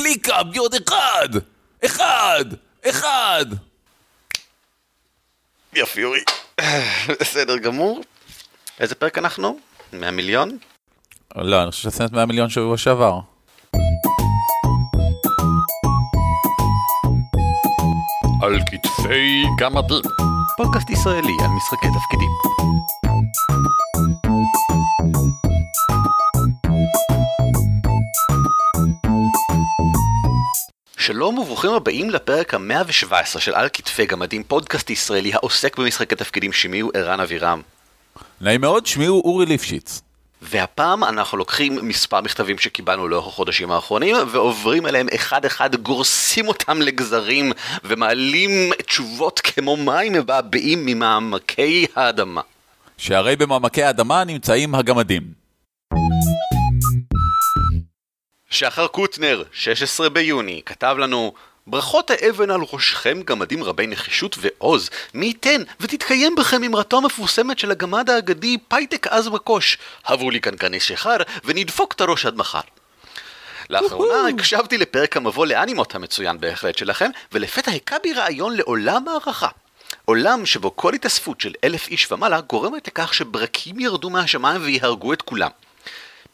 קליקה, ביוד אחד, אחד, אחד. יפי יורי, בסדר גמור. איזה פרק אנחנו? 100 מיליון? לא, אני חושב שעשינו 100 מיליון שבוע שעבר. על כתפי גמדים. פודקאסט ישראלי על משחקי תפקידים. שלום וברוכים הבאים לפרק ה-117 של על כתפי גמדים, פודקאסט ישראלי העוסק במשחקי תפקידים. שמי הוא ערן אבירם. נעים מאוד, שמי הוא אורי ליפשיץ. והפעם אנחנו לוקחים מספר מכתבים שקיבלנו לאורך החודשים האחרונים ועוברים אליהם אחד אחד, גורסים אותם לגזרים ומעלים תשובות כמו מים מבעבעים ממעמקי האדמה. שהרי במעמקי האדמה נמצאים הגמדים. שחר קוטנר, 16 ביוני, כתב לנו: ברכות האבן על ראשכם גמדים רבי נחישות ועוז, מי ייתן ותתקיים בכם אמרתו המפורסמת של הגמד האגדי פייטק אז מקוש, הבו לי קנקני שיכר ונדפוק את הראש עד מחר. לאחרונה הקשבתי לפרק המבוא לאנימות המצוין בהחלט שלכם, ולפתע הקע בי רעיון לעולם הערכה. עולם שבו כל התאספות של 1,000 איש ומעלה גורמת לכך שברקים ירדו מהשמיים ויהרגו את כולם.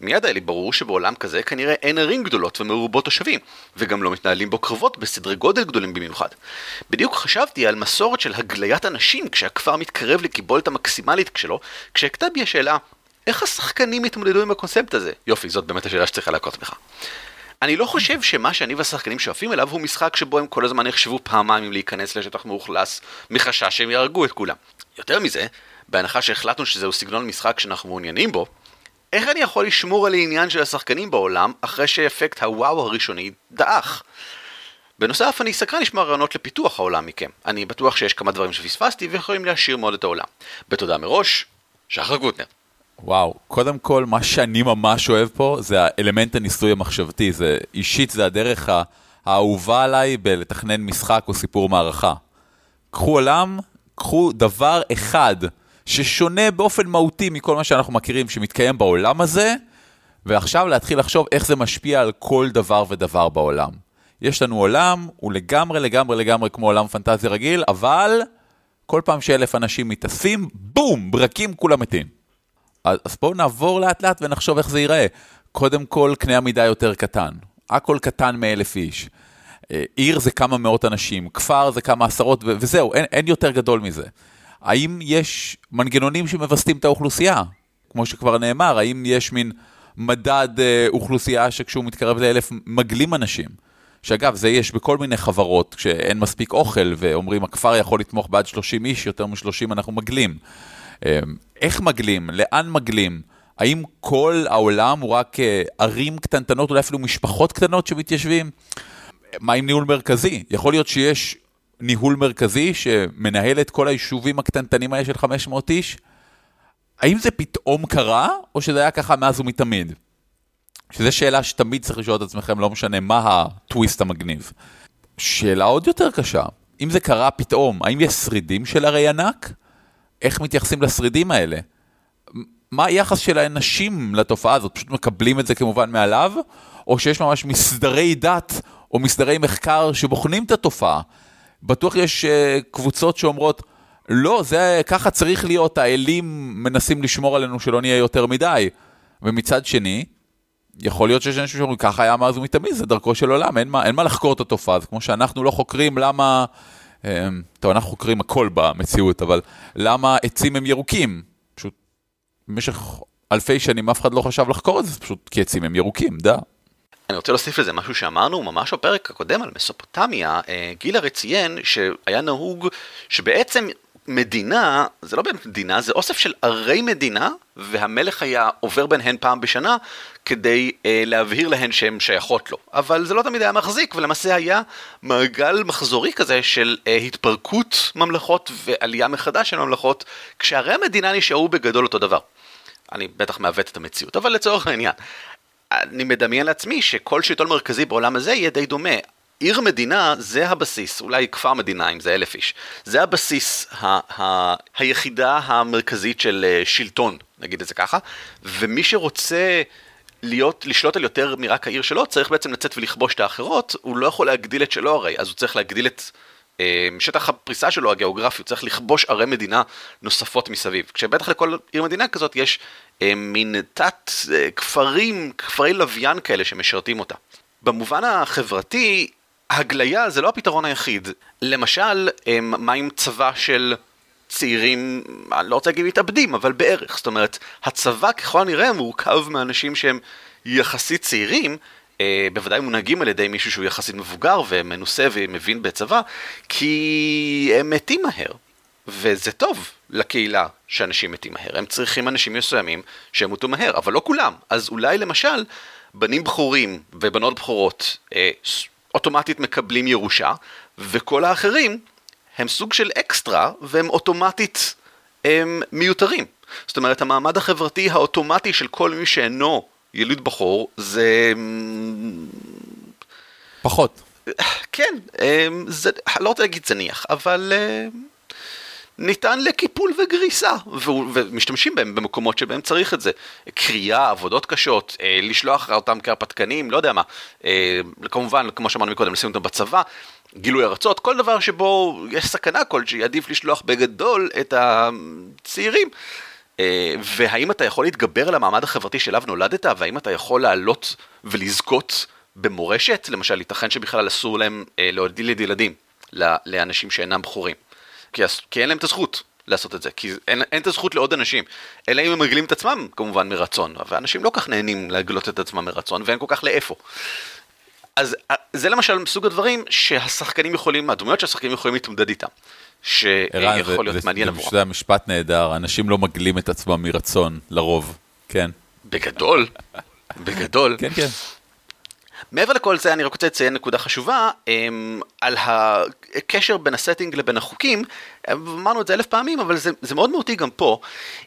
מיד היה לי ברור שבעולם כזה כנראה אין ערים גדולות ומרובות תושבים, וגם לא מתנהלים בו קרבות בסדרי גודל גדולים במיוחד. בדיוק חשבתי על מסורת של הגליית אנשים כשהכפר מתקרב לקיבולת המקסימלית שלו, כשהקטע בי השאלה, איך השחקנים התמודדו עם הקונספט הזה? יופי, זאת באמת השאלה שצריכה להכות בך. אני לא חושב שמה שאני והשחקנים שואפים אליו הוא משחק שבו הם כל הזמן יחשבו פעמיים להיכנס לשטח מאוכלס מחשש שהם יהרגו את כולם. יותר מזה, בהנחה שהחלטנו שזהו סגנון משחק שאנחנו מעוניינים בו, איך אני יכול לשמור על העניין של השחקנים בעולם אחרי שאפקט הוואו הראשוני דאח? בנוסף, אני סקרן לשמוע רעיונות לפיתוח העולם מכם. אני בטוח שיש כמה דברים שפספסתי ויכולים להשאיר מאוד את העולם. בתודה מראש, שחר גוטנר. וואו, קודם כל מה שאני ממש אוהב פה זה האלמנט הניסוי המחשבתי. זה אישית, זה הדרך האהובה עליי בלתכנן משחק או סיפור מערכה. קחו עולם, קחו דבר אחד ששונה באופן מהותי מכל מה שאנחנו מכירים שמתקיים בעולם הזה, ועכשיו להתחיל לחשוב איך זה משפיע על כל דבר ודבר בעולם. יש לנו עולם, הוא לגמרי לגמרי לגמרי כמו עולם פנטזי רגיל, אבל כל פעם ש1,000 אנשים מתאספים, בום, ברקים, כולם מתים. אז בואו נעבור לאט לאט ונחשוב איך זה ייראה. קודם כל, קנה המידה יותר קטן. הכל קטן מ1,000 איש. עיר זה כמה מאות אנשים, כפר זה כמה עשרות, וזהו, אין יותר גדול מזה. האם יש מנגנונים שמבסטים את האוכלוסייה? כמו שכבר נאמר, האם יש מין מדד אוכלוסייה שכשהוא מתקרב ל1,000 מגלים אנשים? שאגב, זה יש בכל מיני חברות, כשאין מספיק אוכל ואומרים, הכפר יכול לתמוך בעד 30 איש, יותר מ30 אנחנו מגלים. איך מגלים? לאן מגלים? האם כל העולם הוא רק ערים קטנטנות, אולי אפילו משפחות קטנות שמתיישבים? מה עם ניהול מרכזי? יכול להיות שיש ניהול מרכזי שמנהל את כל היישובים הקטנטנים האלה של 500 איש, האם זה פתאום קרה, או שזה היה ככה מאז ומתמיד? שזו שאלה שתמיד צריך לשאול את עצמכם, לא משנה מה הטוויסט המגניב. שאלה עוד יותר קשה, אם זה קרה פתאום, האם יש שרידים של הרי ענק? איך מתייחסים לשרידים האלה? מה היחס של האנשים לתופעה הזאת? פשוט מקבלים את זה כמובן מעליו, או שיש ממש מסדרי דת, או מסדרי מחקר שבוחנים את התופעה? בטוח יש קבוצות שאומרות, לא, זה ככה צריך להיות, האלים מנסים לשמור עלינו שלא נהיה יותר מדי. ומצד שני, יכול להיות שיש אנשים שאומרים, ככה היה מאז ומתמיד, זה דרכו של עולם, אין מה לחקור את התופעה. זה כמו שאנחנו לא חוקרים למה, טוב, אנחנו חוקרים הכל במציאות, אבל למה עצים הם ירוקים? פשוט, במשך אלפי שנים אף אחד לא חשב לחקור את זה, פשוט כי עצים הם ירוקים, דה. אני רוצה להוסיף לזה משהו שאמרנו ממש בפרק הקודם על מסופוטמיה. גיל הרי ציין שהיה נהוג שבעצם מדינה, זה לא באמת מדינה, זה אוסף של ערי מדינה, והמלך היה עובר ביניהן פעם בשנה כדי להבהיר להן שהן שייכות לו. אבל זה לא תמיד היה מחזיק, ולמעשה היה מעגל מחזורי כזה של התפרקות ממלכות ועלייה מחדש של ממלכות, כשערי המדינה נשארו בגדול אותו דבר. אני בטח מעוות את המציאות, אבל לצורך העניין. אני מדמיין לעצמי שכל שלטון מרכזי בעולם הזה יהיה די דומה. עיר מדינה זה הבסיס, אולי כפר מדינה אם זה 1,000 איש. זה הבסיס, היחידה המרכזית של שלטון, נגיד את זה ככה. ומי שרוצה לשלוט על יותר מרק העיר שלו, צריך בעצם לצאת ולכבוש את האחרות, הוא לא יכול להגדיל את שלו הרי, אז הוא צריך להגדיל את שטח הפריסה שלו, הגיאוגרפי, הוא צריך לכבוש ערי מדינה נוספות מסביב. כשבטח לכל עיר מדינה כזאת יש מין תת כפרים, כפרי לוויין כאלה שמשרתים אותה. במובן החברתי, הגליה זה לא הפתרון היחיד. למשל, מה עם צבא של צעירים, אני לא רוצה להגיד מתאבדים, אבל בערך. זאת אומרת, הצבא ככל הנראה מורכב מאנשים שהם יחסית צעירים, בוודאי מונהגים על ידי מישהו שהוא יחסית מבוגר ומנוסה ומבין בצבא, כי הם מתים מהר. וזה טוב לקהילה שאנשים מתים מהר. הם צריכים אנשים מסוימים שהם מותו מהר, אבל לא כולם. אז אולי למשל, בנים בחורים ובנות בחורות אוטומטית מקבלים ירושה, וכל האחרים הם סוג של אקסטרה, והם אוטומטית מיותרים. זאת אומרת, המעמד החברתי האוטומטי של כל מי שאינו יליד בחור, זה פחות. כן, זה, לא רוצה להגיד זניח, אבל ניתן לקיפול וגריסה, ומשתמשים בהם במקומות שבהם צריך את זה. קריאה, עבודות קשות, לשלוח אותם כהרפתקנים, לא יודע מה. כמובן, כמו שאמרנו מקודם, לשים אותם בצבא, גילוי ארצות, כל דבר שבו יש סכנה כלשהי, עדיף לשלוח בגדול את הצעירים. והאם אתה יכול להתגבר על המעמד החברתי שאליו נולדת, והאם אתה יכול לעלות ולזכות במורשת? למשל, ייתכן שבכלל אסור להם להוליד ילדים, לאנשים שאינם בחורים. כי אין להם את הזכות לעשות את זה, כי אין את הזכות לעוד אנשים, אלא אם הם מגלים את עצמם כמובן מרצון, ואנשים לא כך נהנים להגלות את עצמם מרצון, ואין כל כך לאיפה. אז זה למשל סוג הדברים שהשחקנים יכולים, הדמויות שהשחקנים יכולים להתמודד איתם, שיכול להיות מעניין עבורם. זה המשפט נהדר, אנשים לא מגלים את עצמם מרצון, לרוב, כן. בגדול, בגדול. כן, כן. מעבר לכל זה, אני רק רוצה לציין נקודה חשובה, על הקשר בין הסטינג לבין החוקים, אמרנו את זה 1000 פעמים, אבל זה מאוד מהותי גם פה.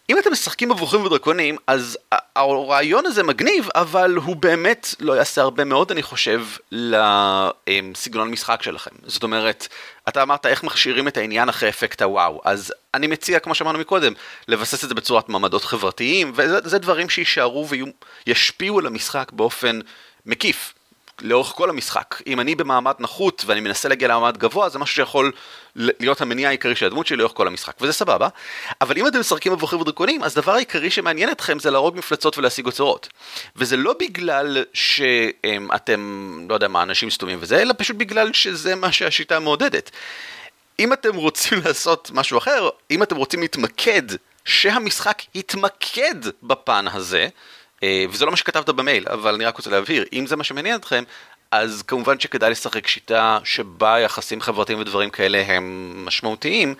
אם אתם משחקים מבוכים ודרקונים, אז הרעיון הזה מגניב, אבל הוא באמת לא יעשה הרבה מאוד, אני חושב, לסגנון משחק שלכם. זאת אומרת, אתה אמרת איך מכשירים את העניין אחרי אפקט הוואו, אז אני מציע, כמו שאמרנו מקודם, לבסס את זה בצורת מעמדות חברתיים, וזה דברים שישארו וישפיעו על המשחק באופן מקיף. לאורך כל המשחק. אם אני במעמד נחות ואני מנסה להגיע למעמד גבוה, זה משהו שיכול להיות המניע העיקרי של הדמות שלי לאורך כל המשחק, וזה סבבה. אבל אם אתם משחקים מבוכים ודרקונים, אז דבר העיקרי שמעניין אתכם זה להרוג מפלצות ולהשיג אוצרות. וזה לא בגלל שאתם, לא יודע מה, אנשים סתומים וזה, אלא פשוט בגלל שזה מה שהשיטה מעודדת. אם אתם רוצים לעשות משהו אחר, אם אתם רוצים להתמקד, שהמשחק יתמקד בפן הזה, וזה לא מה שכתבת במייל, אבל אני רק רוצה להבהיר, אם זה מה שמעניין אתכם, אז כמובן שכדאי לשחק שיטה שבה יחסים חברתיים ודברים כאלה הם משמעותיים.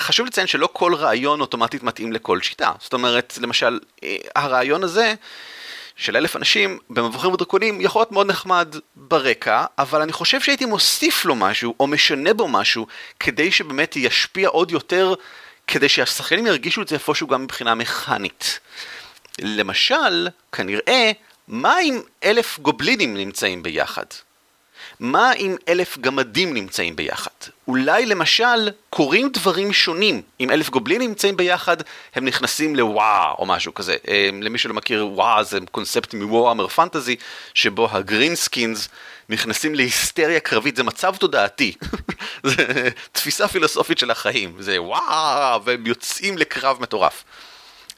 חשוב לציין שלא כל רעיון אוטומטית מתאים לכל שיטה. זאת אומרת, למשל, הרעיון הזה של 1000 אנשים במבוכים ודרקונים יכול להיות מאוד נחמד ברקע, אבל אני חושב שהייתי מוסיף לו משהו או משנה בו משהו כדי שבאמת ישפיע עוד יותר, כדי שהשחקנים ירגישו את זה איפשהו גם מבחינה מכנית. למשל, כנראה, מה אם 1000 גובלינים נמצאים ביחד? מה אם 1000 גמדים נמצאים ביחד? אולי למשל, קוראים דברים שונים. אם 1000 גובלינים נמצאים ביחד, הם נכנסים לוואה או משהו כזה. למי שלא מכיר, וואה זה קונספט מוואמר פנטזי, שבו הגרינסקינס נכנסים להיסטריה קרבית, זה מצב תודעתי, זה תפיסה פילוסופית של החיים, זה וואה, והם יוצאים לקרב מטורף.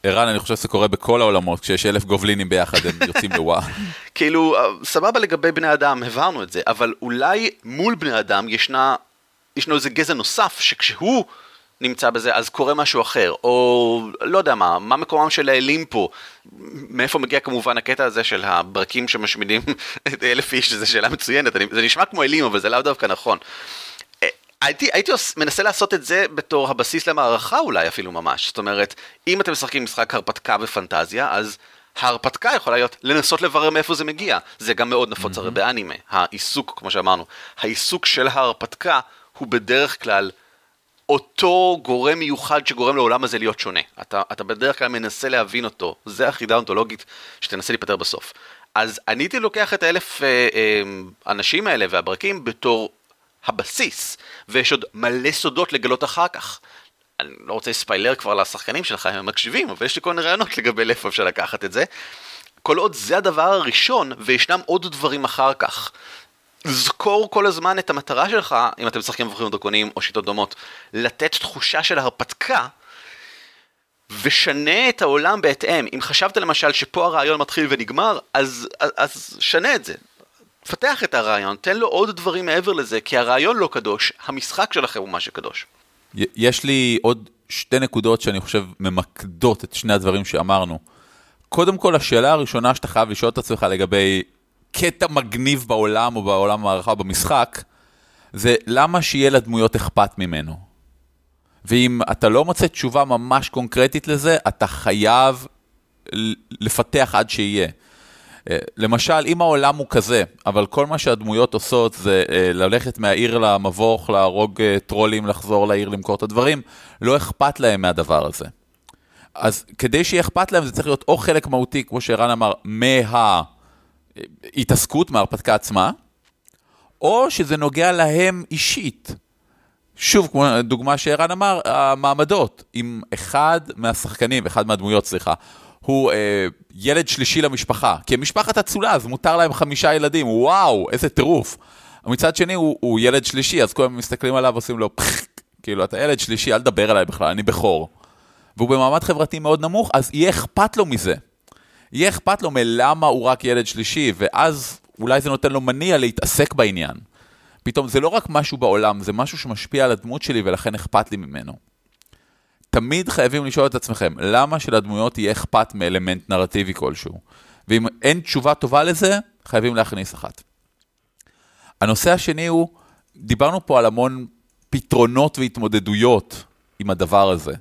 ערן, אני חושב שזה קורה בכל העולמות, כשיש 1000 גובלינים ביחד, הם יוצאים לוואה. כאילו, סבבה לגבי בני אדם, הבהרנו את זה, אבל אולי מול בני אדם ישנו איזה גזע נוסף, שכשהוא נמצא בזה, אז קורה משהו אחר, או לא יודע מה, מה מקומם של האלים פה, מאיפה מגיע כמובן הקטע הזה של הברקים שמשמידים את 1000 איש, זו שאלה מצוינת, זה נשמע כמו אלים, אבל זה לאו דווקא נכון. הייתי מנסה לעשות את זה בתור הבסיס למערכה אולי אפילו ממש, זאת אומרת, אם אתם משחקים משחק הרפתקה ופנטזיה, אז ההרפתקה יכולה להיות לנסות לברר מאיפה זה מגיע, זה גם מאוד נפוץ הרי באנימה, העיסוק, כמו שאמרנו, העיסוק של ההרפתקה הוא בדרך כלל אותו גורם מיוחד שגורם לעולם הזה להיות שונה, אתה בדרך כלל מנסה להבין אותו, זה החידה האונתולוגית שתנסה להיפטר בסוף, אז אני הייתי לוקח את 1000 אנשים האלה והברקים בתור הבסיס, ויש עוד מלא סודות לגלות אחר כך. אני לא רוצה לספיילר כבר לשחקנים שלך, הם מקשיבים, אבל יש לי כל מיני רעיונות לגבי איפה אפשר לקחת את זה, כל עוד זה הדבר הראשון, וישנם עוד דברים אחר כך. זכור כל הזמן את המטרה שלך, אם אתם משחקים מבוכים ודרקונים או שיטות דומות, לתת תחושה של הרפתקה, ושנה את העולם בהתאם. אם חשבת למשל שפה הרעיון מתחיל ונגמר, אז שנה את זה. פתח את הרעיון, תן לו עוד דברים מעבר לזה, כי הרעיון לא קדוש, המשחק שלכם הוא מה שקדוש. יש לי עוד שתי נקודות שאני חושב ממקדות את שני הדברים שאמרנו. קודם כל, השאלה הראשונה שאתה חייב לשאול את עצמך לגבי קטע מגניב בעולם או בעולם הערכה במשחק, זה למה שיהיה לדמויות אכפת ממנו. ואם אתה לא מוצא תשובה ממש קונקרטית לזה, אתה חייב לפתח עד שיהיה. למשל, אם העולם הוא כזה, אבל כל מה שהדמויות עושות זה ללכת מהעיר למבוך, להרוג טרולים, לחזור לעיר, למכור את הדברים, לא אכפת להם מהדבר הזה. אז כדי שיהיה אכפת להם, זה צריך להיות או חלק מהותי, כמו שאירן אמר, מההתעסקות, מההרפתקה עצמה, או שזה נוגע להם אישית. שוב, כמו דוגמה שאירן אמר, המעמדות, אם אחד מהשחקנים, אחד מהדמויות, סליחה, הוא ילד שלישי למשפחה, כי משפחת הצולה, אז מותר להם 5 ילדים, וואו, איזה טירוף. מצד שני, הוא ילד שלישי, אז כולם מסתכלים עליו, עושים לו, כאילו, אתה ילד שלישי, אל תדבר עליי בכלל, אני בכור. והוא במעמד חברתי מאוד נמוך, אז יהיה אכפת לו מזה. יהיה אכפת לו מלמה הוא רק ילד שלישי, ואז אולי זה נותן לו מניע להתעסק בעניין. פתאום, זה לא רק משהו בעולם, זה משהו שמשפיע על הדמות שלי, ולכן אכפת לי ממנו. תמיד חייבים לשאול את עצמכם, למה שלדמויות יהיה אכפת מאלמנט נרטיבי כלשהו? ואם אין תשובה טובה לזה, חייבים להכניס אחת. הנושא השני הוא, דיברנו פה על המון פתרונות והתמודדויות עם הדבר הזה.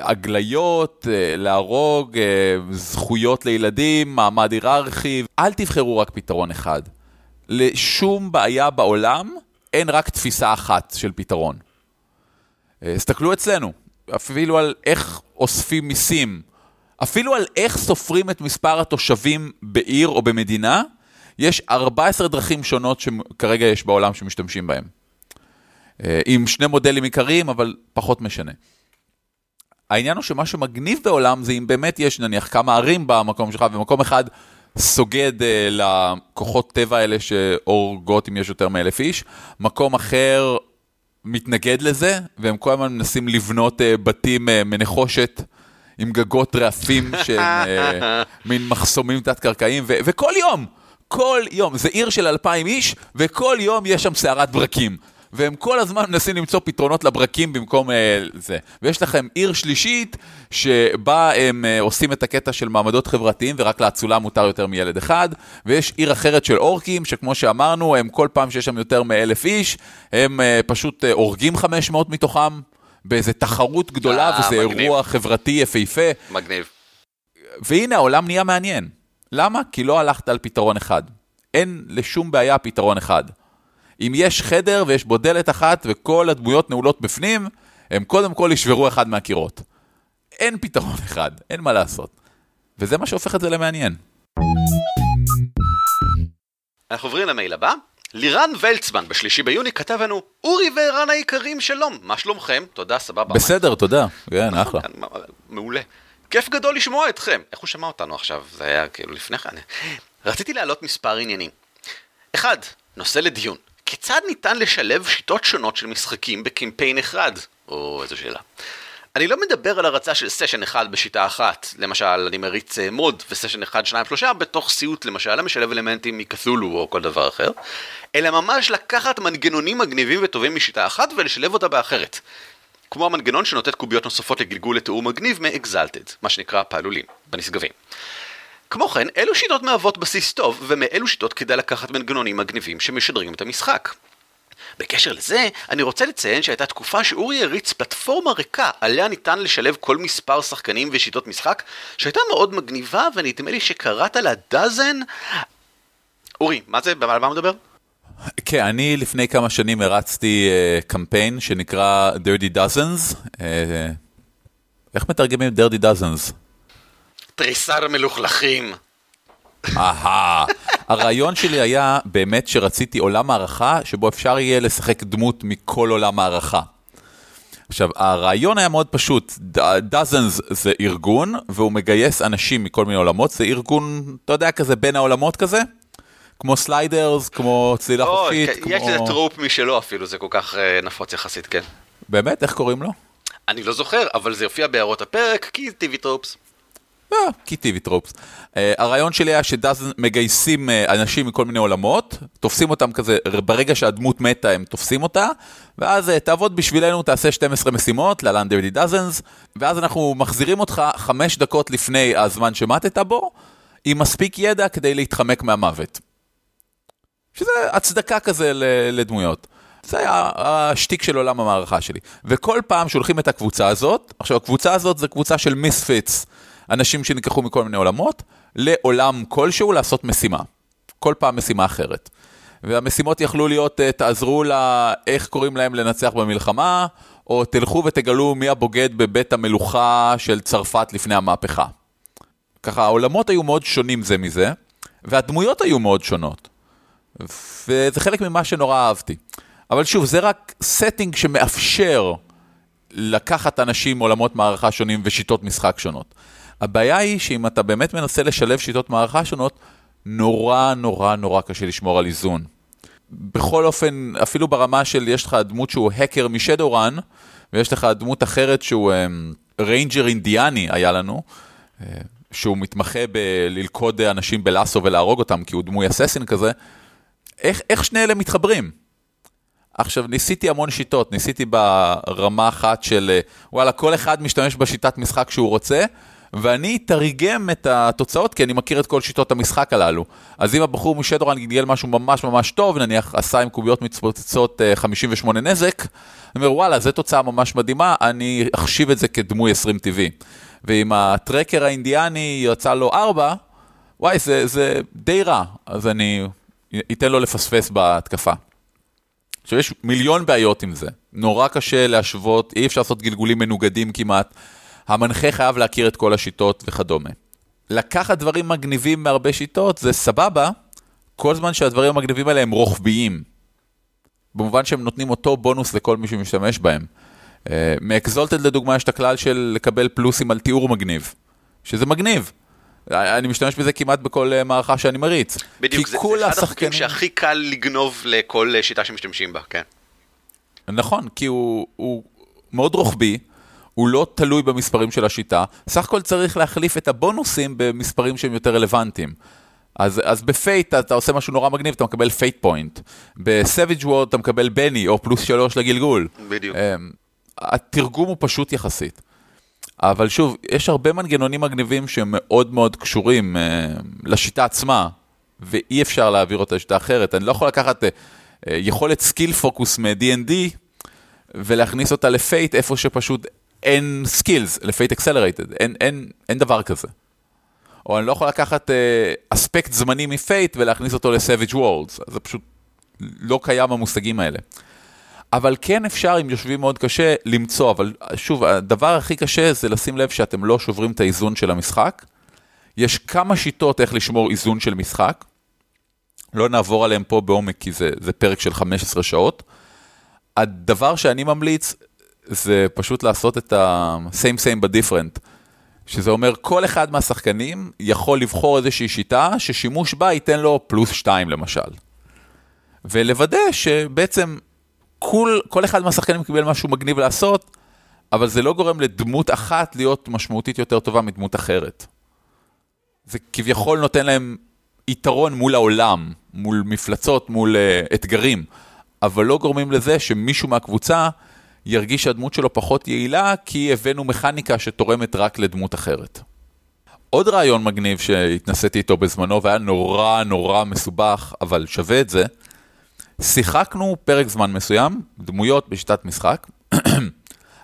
הגליות, להרוג, זכויות לילדים, מעמד היררכי. אל תבחרו רק פתרון אחד. לשום בעיה בעולם, אין רק תפיסה אחת של פתרון. הסתכלו אצלנו, אפילו על איך אוספים מיסים, אפילו על איך סופרים את מספר התושבים בעיר או במדינה, יש 14 דרכים שונות שכרגע יש בעולם שמשתמשים בהם. עם 2 מודלים עיקריים, אבל פחות משנה. העניין הוא שמה שמגניב בעולם זה אם באמת יש נניח כמה ערים במקום שלך, ומקום אחד סוגד לכוחות טבע האלה שאורגות אם יש יותר מ1,000 איש, מקום אחר מתנגד לזה, והם כל הזמן מנסים לבנות בתים מנחושת עם גגות רעפים שהם מין מחסומים תת-קרקעיים, וכל יום, כל יום, זה עיר של 2,000 איש, וכל יום יש שם סערת ברקים, והם כל הזמן מנסים למצוא פתרונות לברקים במקום זה. ויש לכם עיר שלישית, שבה הם עושים את הקטע של מעמדות חברתיים, ורק להצולה מותר יותר מילד אחד, ויש עיר אחרת של אורקים, שכמו שאמרנו, הם כל פעם שיש שם יותר מ1,000 איש, הם פשוט אורגים 500 מתוכם, באיזו תחרות גדולה, וזה מגניב. אירוע חברתי יפהפה. מגניב. והנה, העולם נהיה מעניין. למה? כי לא הלכת על פתרון אחד. אין לשום בעיה פתרון אחד. אם יש חדר ויש בו דלת אחת וכל הדמויות נעולות בפנים, הם קודם כל ישברו אחד מהקירות. אין פתרון אחד, אין מה לעשות. וזה מה שהופך את זה למעניין. אנחנו עוברים למייל הבא. לירן ולצמן ב3 ביוני כתב לנו, אורי ואירן היקרים שלום, מה שלומכם? תודה, סבבה. בסדר, תודה. כן, אחלה. מעולה. כיף גדול לשמוע אתכם. איך הוא שמע אותנו עכשיו? זה היה כאילו לפני כן. רציתי להעלות מספר עניינים. 1. נושא לדיון. כיצד ניתן לשלב שיטות שונות של משחקים בקמפיין אחד? או איזו שאלה. אני לא מדבר על הרצה של סשן אחד בשיטה אחת. למשל, אני מריץ מוד וסשן 1, 2, 3 בתוך סיוט, למשל, משלב אלמנטים מקתולו או כל דבר אחר. אלא ממש לקחת מנגנונים מגניבים וטובים משיטה אחת ולשלב אותה באחרת. כמו המנגנון שנותן קוביות נוספות לגלגול לתיאור מגניב מ-Exalted, מה שנקרא פעלולים, בנשגבים. כמו כן, אלו שיטות מהוות בסיס טוב, ומאלו שיטות כדאי לקחת מנגנונים מגניבים שמשדרים את המשחק. בקשר לזה, אני רוצה לציין שהייתה תקופה שאורי הריץ פלטפורמה ריקה, עליה ניתן לשלב כל מספר שחקנים ושיטות משחק, שהייתה מאוד מגניבה, ונדמה לי שקראת לה דזן. אורי, מה זה? על מה מדבר? כן, אני לפני כמה שנים הרצתי קמפיין שנקרא Dirty Dozens. איך מתרגמים Dirty Dozens? תריסר מלוכלכים. אהה. הרעיון שלי היה באמת שרציתי עולם הערכה, שבו אפשר יהיה לשחק דמות מכל עולם הערכה. עכשיו, הרעיון היה מאוד פשוט, Dozens זה ארגון, והוא מגייס אנשים מכל מיני עולמות, זה ארגון, אתה יודע, כזה בין העולמות כזה, כמו סליידרס, כמו צלילה חופשית, כמו... יש איזה טרופ משלו אפילו, זה כל כך נפוץ יחסית, כן. באמת? איך קוראים לו? אני לא זוכר, אבל זה יופיע בהערות הפרק, כי טיווי טרופס. כי טיווי טרופס. הרעיון שלי היה שדאזן מגייסים אנשים מכל מיני עולמות, תופסים אותם כזה, ברגע שהדמות מתה הם תופסים אותה, ואז תעבוד בשבילנו, תעשה 12 משימות, ללאן דרדי דאזנס, ואז אנחנו מחזירים אותך 5 דקות לפני הזמן שמתת בו, עם מספיק ידע כדי להתחמק מהמוות. שזה הצדקה כזה לדמויות. זה היה השתיק של עולם המערכה שלי. וכל פעם שולחים את הקבוצה הזאת, עכשיו הקבוצה הזאת זה קבוצה של מיספיטס, אנשים שניקחו מכל מיני עולמות, לעולם כלשהו לעשות משימה. כל פעם משימה אחרת. והמשימות יכלו להיות, תעזרו לה, איך קוראים להם לנצח במלחמה, או תלכו ותגלו מי הבוגד בבית המלוכה של צרפת לפני המהפכה. ככה, העולמות היו מאוד שונים זה מזה, והדמויות היו מאוד שונות. וזה חלק ממה שנורא אהבתי. אבל שוב, זה רק setting שמאפשר לקחת אנשים עולמות מערכה שונים ושיטות משחק שונות. הבעיה היא שאם אתה באמת מנסה לשלב שיטות מערכה שונות, נורא נורא נורא קשה לשמור על איזון. בכל אופן, אפילו ברמה של יש לך דמות שהוא הקר משדורן, ויש לך דמות אחרת שהוא ריינג'ר אינדיאני היה לנו, שהוא מתמחה בללכוד אנשים בלאסו ולהרוג אותם, כי הוא דמוי אססין כזה. איך שני אלה מתחברים? עכשיו, ניסיתי המון שיטות, ניסיתי ברמה אחת של, וואלה, כל אחד משתמש בשיטת משחק שהוא רוצה, ואני תרגם את התוצאות, כי אני מכיר את כל שיטות המשחק הללו. אז אם הבחור משדורן גדל משהו ממש ממש טוב, נניח עשה עם קוביות מתפוצצות 58 נזק, אני אומר, וואלה, זו תוצאה ממש מדהימה, אני אחשיב את זה כדמוי 20 טבעי. ואם הטרקר האינדיאני יוצא לו 4, וואי, זה די רע, אז אני אתן לו לפספס בהתקפה. עכשיו, יש מיליון בעיות עם זה. נורא קשה להשוות, אי אפשר לעשות גלגולים מנוגדים כמעט. המנחה חייב להכיר את כל השיטות וכדומה. לקחת דברים מגניבים מהרבה שיטות, זה סבבה, כל זמן שהדברים המגניבים האלה הם רוחביים. במובן שהם נותנים אותו בונוס לכל מי שמשתמש בהם. מאקזולטד לדוגמה יש את הכלל של לקבל פלוסים על תיאור מגניב. שזה מגניב. אני משתמש בזה כמעט בכל מערכה שאני מריץ. בדיוק, זה אחד החוקים שהכי קל לגנוב לכל שיטה שמשתמשים בה, כן. נכון, כי הוא מאוד רוחבי, הוא לא תלוי במספרים של השיטה, סך הכל צריך להחליף את הבונוסים במספרים שהם יותר רלוונטיים. אז בפייט אתה עושה משהו נורא מגניב, אתה מקבל פייט פוינט. בסביג' וורד אתה מקבל בני, או פלוס 3 לגלגול. בדיוק. התרגום הוא פשוט יחסית. אבל שוב, יש הרבה מנגנונים מגניבים שהם מאוד מאוד קשורים לשיטה עצמה, ואי אפשר להעביר אותה לשיטה אחרת. אני לא יכול לקחת יכולת סקיל פוקוס מ-D&D, ולהכניס אותה לפייט איפה שפשוט אין סקילס, לפייט אקסלרייטד, אין דבר כזה. או אני לא יכול לקחת אספקט זמני מפייט, ולהכניס אותו לסאביג' וורלדס, זה פשוט לא קיים המושגים האלה. אבל כן אפשר, אם יושבים מאוד קשה, למצוא, אבל שוב, הדבר הכי קשה זה לשים לב שאתם לא שוברים את האיזון של המשחק. יש כמה שיטות איך לשמור איזון של משחק, לא נעבור עליהם פה בעומק, כי זה פרק של 15 שעות. הדבר שאני ממליץ, זה פשוט לעשות את ה-same but different, שזה אומר, כל אחד מהשחקנים יכול לבחור איזושהי שיטה, ששימוש בה ייתן לו פלוס 2 למשל. ולוודא שבעצם... כל אחד מהשחקנים קיבל משהו מגניב לעשות, אבל זה לא גורם לדמות אחת להיות משמעותית יותר טובה מדמות אחרת. זה כביכול נותן להם יתרון מול העולם, מול מפלצות, מול אתגרים, אבל לא גורמים לזה שמישהו מהקבוצה ירגיש שהדמות שלו פחות יעילה, כי הבאנו מכניקה שתורמת רק לדמות אחרת. עוד רעיון מגניב שהתנסיתי איתו בזמנו, והיה נורא נורא מסובך, אבל שווה את זה, שיחקנו פרק זמן מסוים, דמויות בשיטת משחק,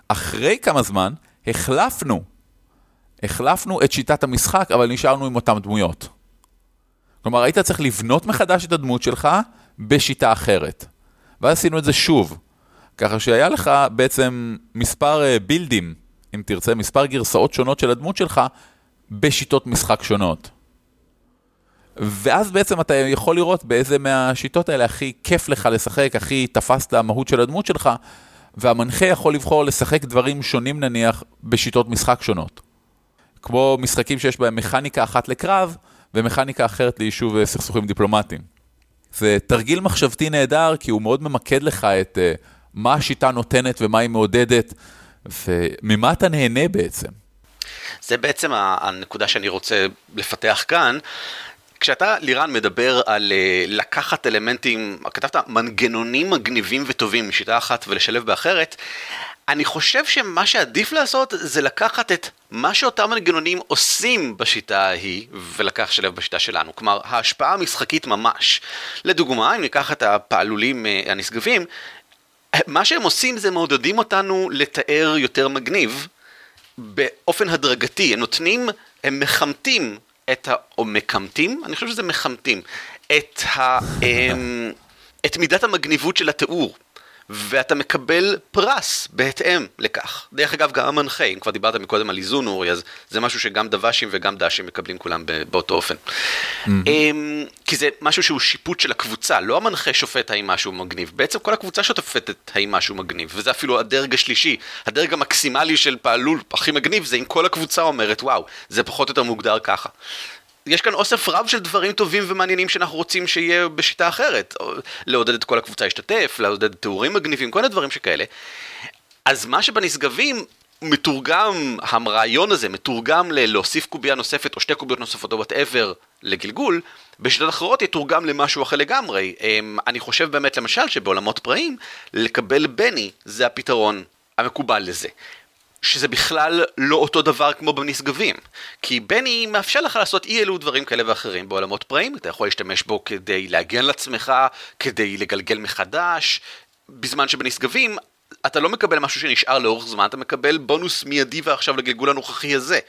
אחרי כמה זמן החלפנו את שיטת המשחק, אבל נשארנו עם אותם דמויות. כלומר, היית צריך לבנות מחדש את הדמות שלך בשיטה אחרת. ואז עשינו את זה שוב, ככה שהיה לך בעצם מספר בילדים, אם תרצה, מספר גרסאות שונות של הדמות שלך, בשיטות משחק שונות. ואז בעצם אתה יכול לראות באיזה מהשיטות האלה הכי כיף לך לשחק, הכי תפס למהות של הדמות שלך, והמנחה יכול לבחור לשחק דברים שונים נניח בשיטות משחק שונות. כמו משחקים שיש בהם מכניקה אחת לקרב, ומכניקה אחרת ליישוב סכסוכים דיפלומטיים. זה תרגיל מחשבתי נהדר, כי הוא מאוד ממקד לך את מה השיטה נותנת ומה היא מעודדת, וממה אתה נהנה בעצם. זה בעצם הנקודה שאני רוצה לפתח כאן. כשאתה, לירן, מדבר על לקחת אלמנטים, כתבת מנגנונים מגניבים וטובים משיטה אחת ולשלב באחרת, אני חושב שמה שעדיף לעשות זה לקחת את מה שאותם מנגנונים עושים בשיטה ההיא, ולקח שלב בשיטה שלנו. כלומר, ההשפעה המשחקית ממש. לדוגמה, אם ניקח את הפעלולים הנשגבים, מה שהם עושים זה מעודדים אותנו לתאר יותר מגניב, באופן הדרגתי. הם נותנים, הם מחמתים את או מקמתים, אני חושב שזה מחמתים, את מידת המגניבות של התיאור. ואתה מקבל פרס בהתאם לכך. דרך אגב, גם המנחה, אם כבר דיברת מקודם על איזון, אורי, אז זה משהו שגם דוושים וגם דשים מקבלים כולם באותו אופן. כי זה משהו שהוא שיפוט של הקבוצה, לא המנחה שופט האם משהו מגניב, בעצם כל הקבוצה שופטת האם משהו מגניב, וזה אפילו הדרג השלישי, הדרג המקסימלי של פעלול הכי מגניב, זה אם כל הקבוצה אומרת, וואו, זה פחות או יותר מוגדר ככה. יש כאן אוסף רב של דברים טובים ומעניינים שאנחנו רוצים שיהיה בשיטה אחרת, לעודד את כל הקבוצה להשתתף, לעודד תיאורים מגניבים, כל הדברים שכאלה. אז מה שבנשגבים מתורגם, הרעיון הזה מתורגם להוסיף קובייה נוספת או שתי קוביות נוספות או whatever לגלגול, בשיטות אחרות יתורגם למשהו אחר לגמרי. אני חושב באמת למשל שבעולמות פראים, לקבל בני זה הפתרון המקובל לזה. שזה בכלל לא אותו דבר כמו בנשגבים, כי בני מאפשר לך לעשות אי אלו דברים כאלה ואחרים בעולמות פראים, אתה יכול להשתמש בו כדי להגן לעצמך, כדי לגלגל מחדש, בזמן שבנשגבים אתה לא מקבל משהו שנשאר לאורך זמן, אתה מקבל בונוס מיידי ועכשיו לגלגול הנוכחי הזה,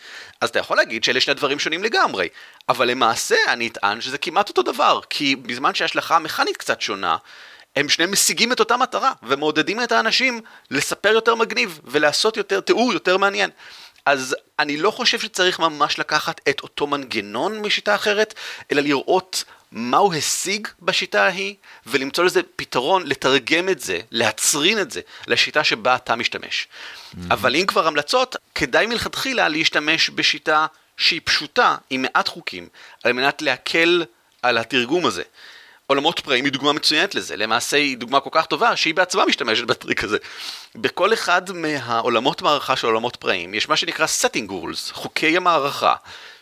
אז אתה יכול להגיד שאלה שני דברים שונים לגמרי, אבל למעשה אני אטען שזה כמעט אותו דבר, כי בזמן שההשלכה המכנית קצת שונה, הם שניהם משיגים את אותה מטרה, ומעודדים את האנשים לספר יותר מגניב, ולעשות יותר תיאור יותר מעניין. אז אני לא חושב שצריך ממש לקחת את אותו מנגנון משיטה אחרת, אלא לראות מה הוא השיג בשיטה ההיא, ולמצוא לזה פתרון, לתרגם את זה, להצרין את זה, לשיטה שבה אתה משתמש. אבל אם כבר המלצות, כדאי מלכתחילה להשתמש בשיטה שהיא פשוטה, עם מעט חוקים, על מנת להקל על התרגום הזה. עולמות פראים היא דוגמה מצוינת לזה, למעשה היא דוגמה כל כך טובה שהיא בעצמה משתמשת בטריק הזה. בכל אחד מהעולמות מערכה של עולמות פראים יש מה שנקרא setting rules, חוקי המערכה,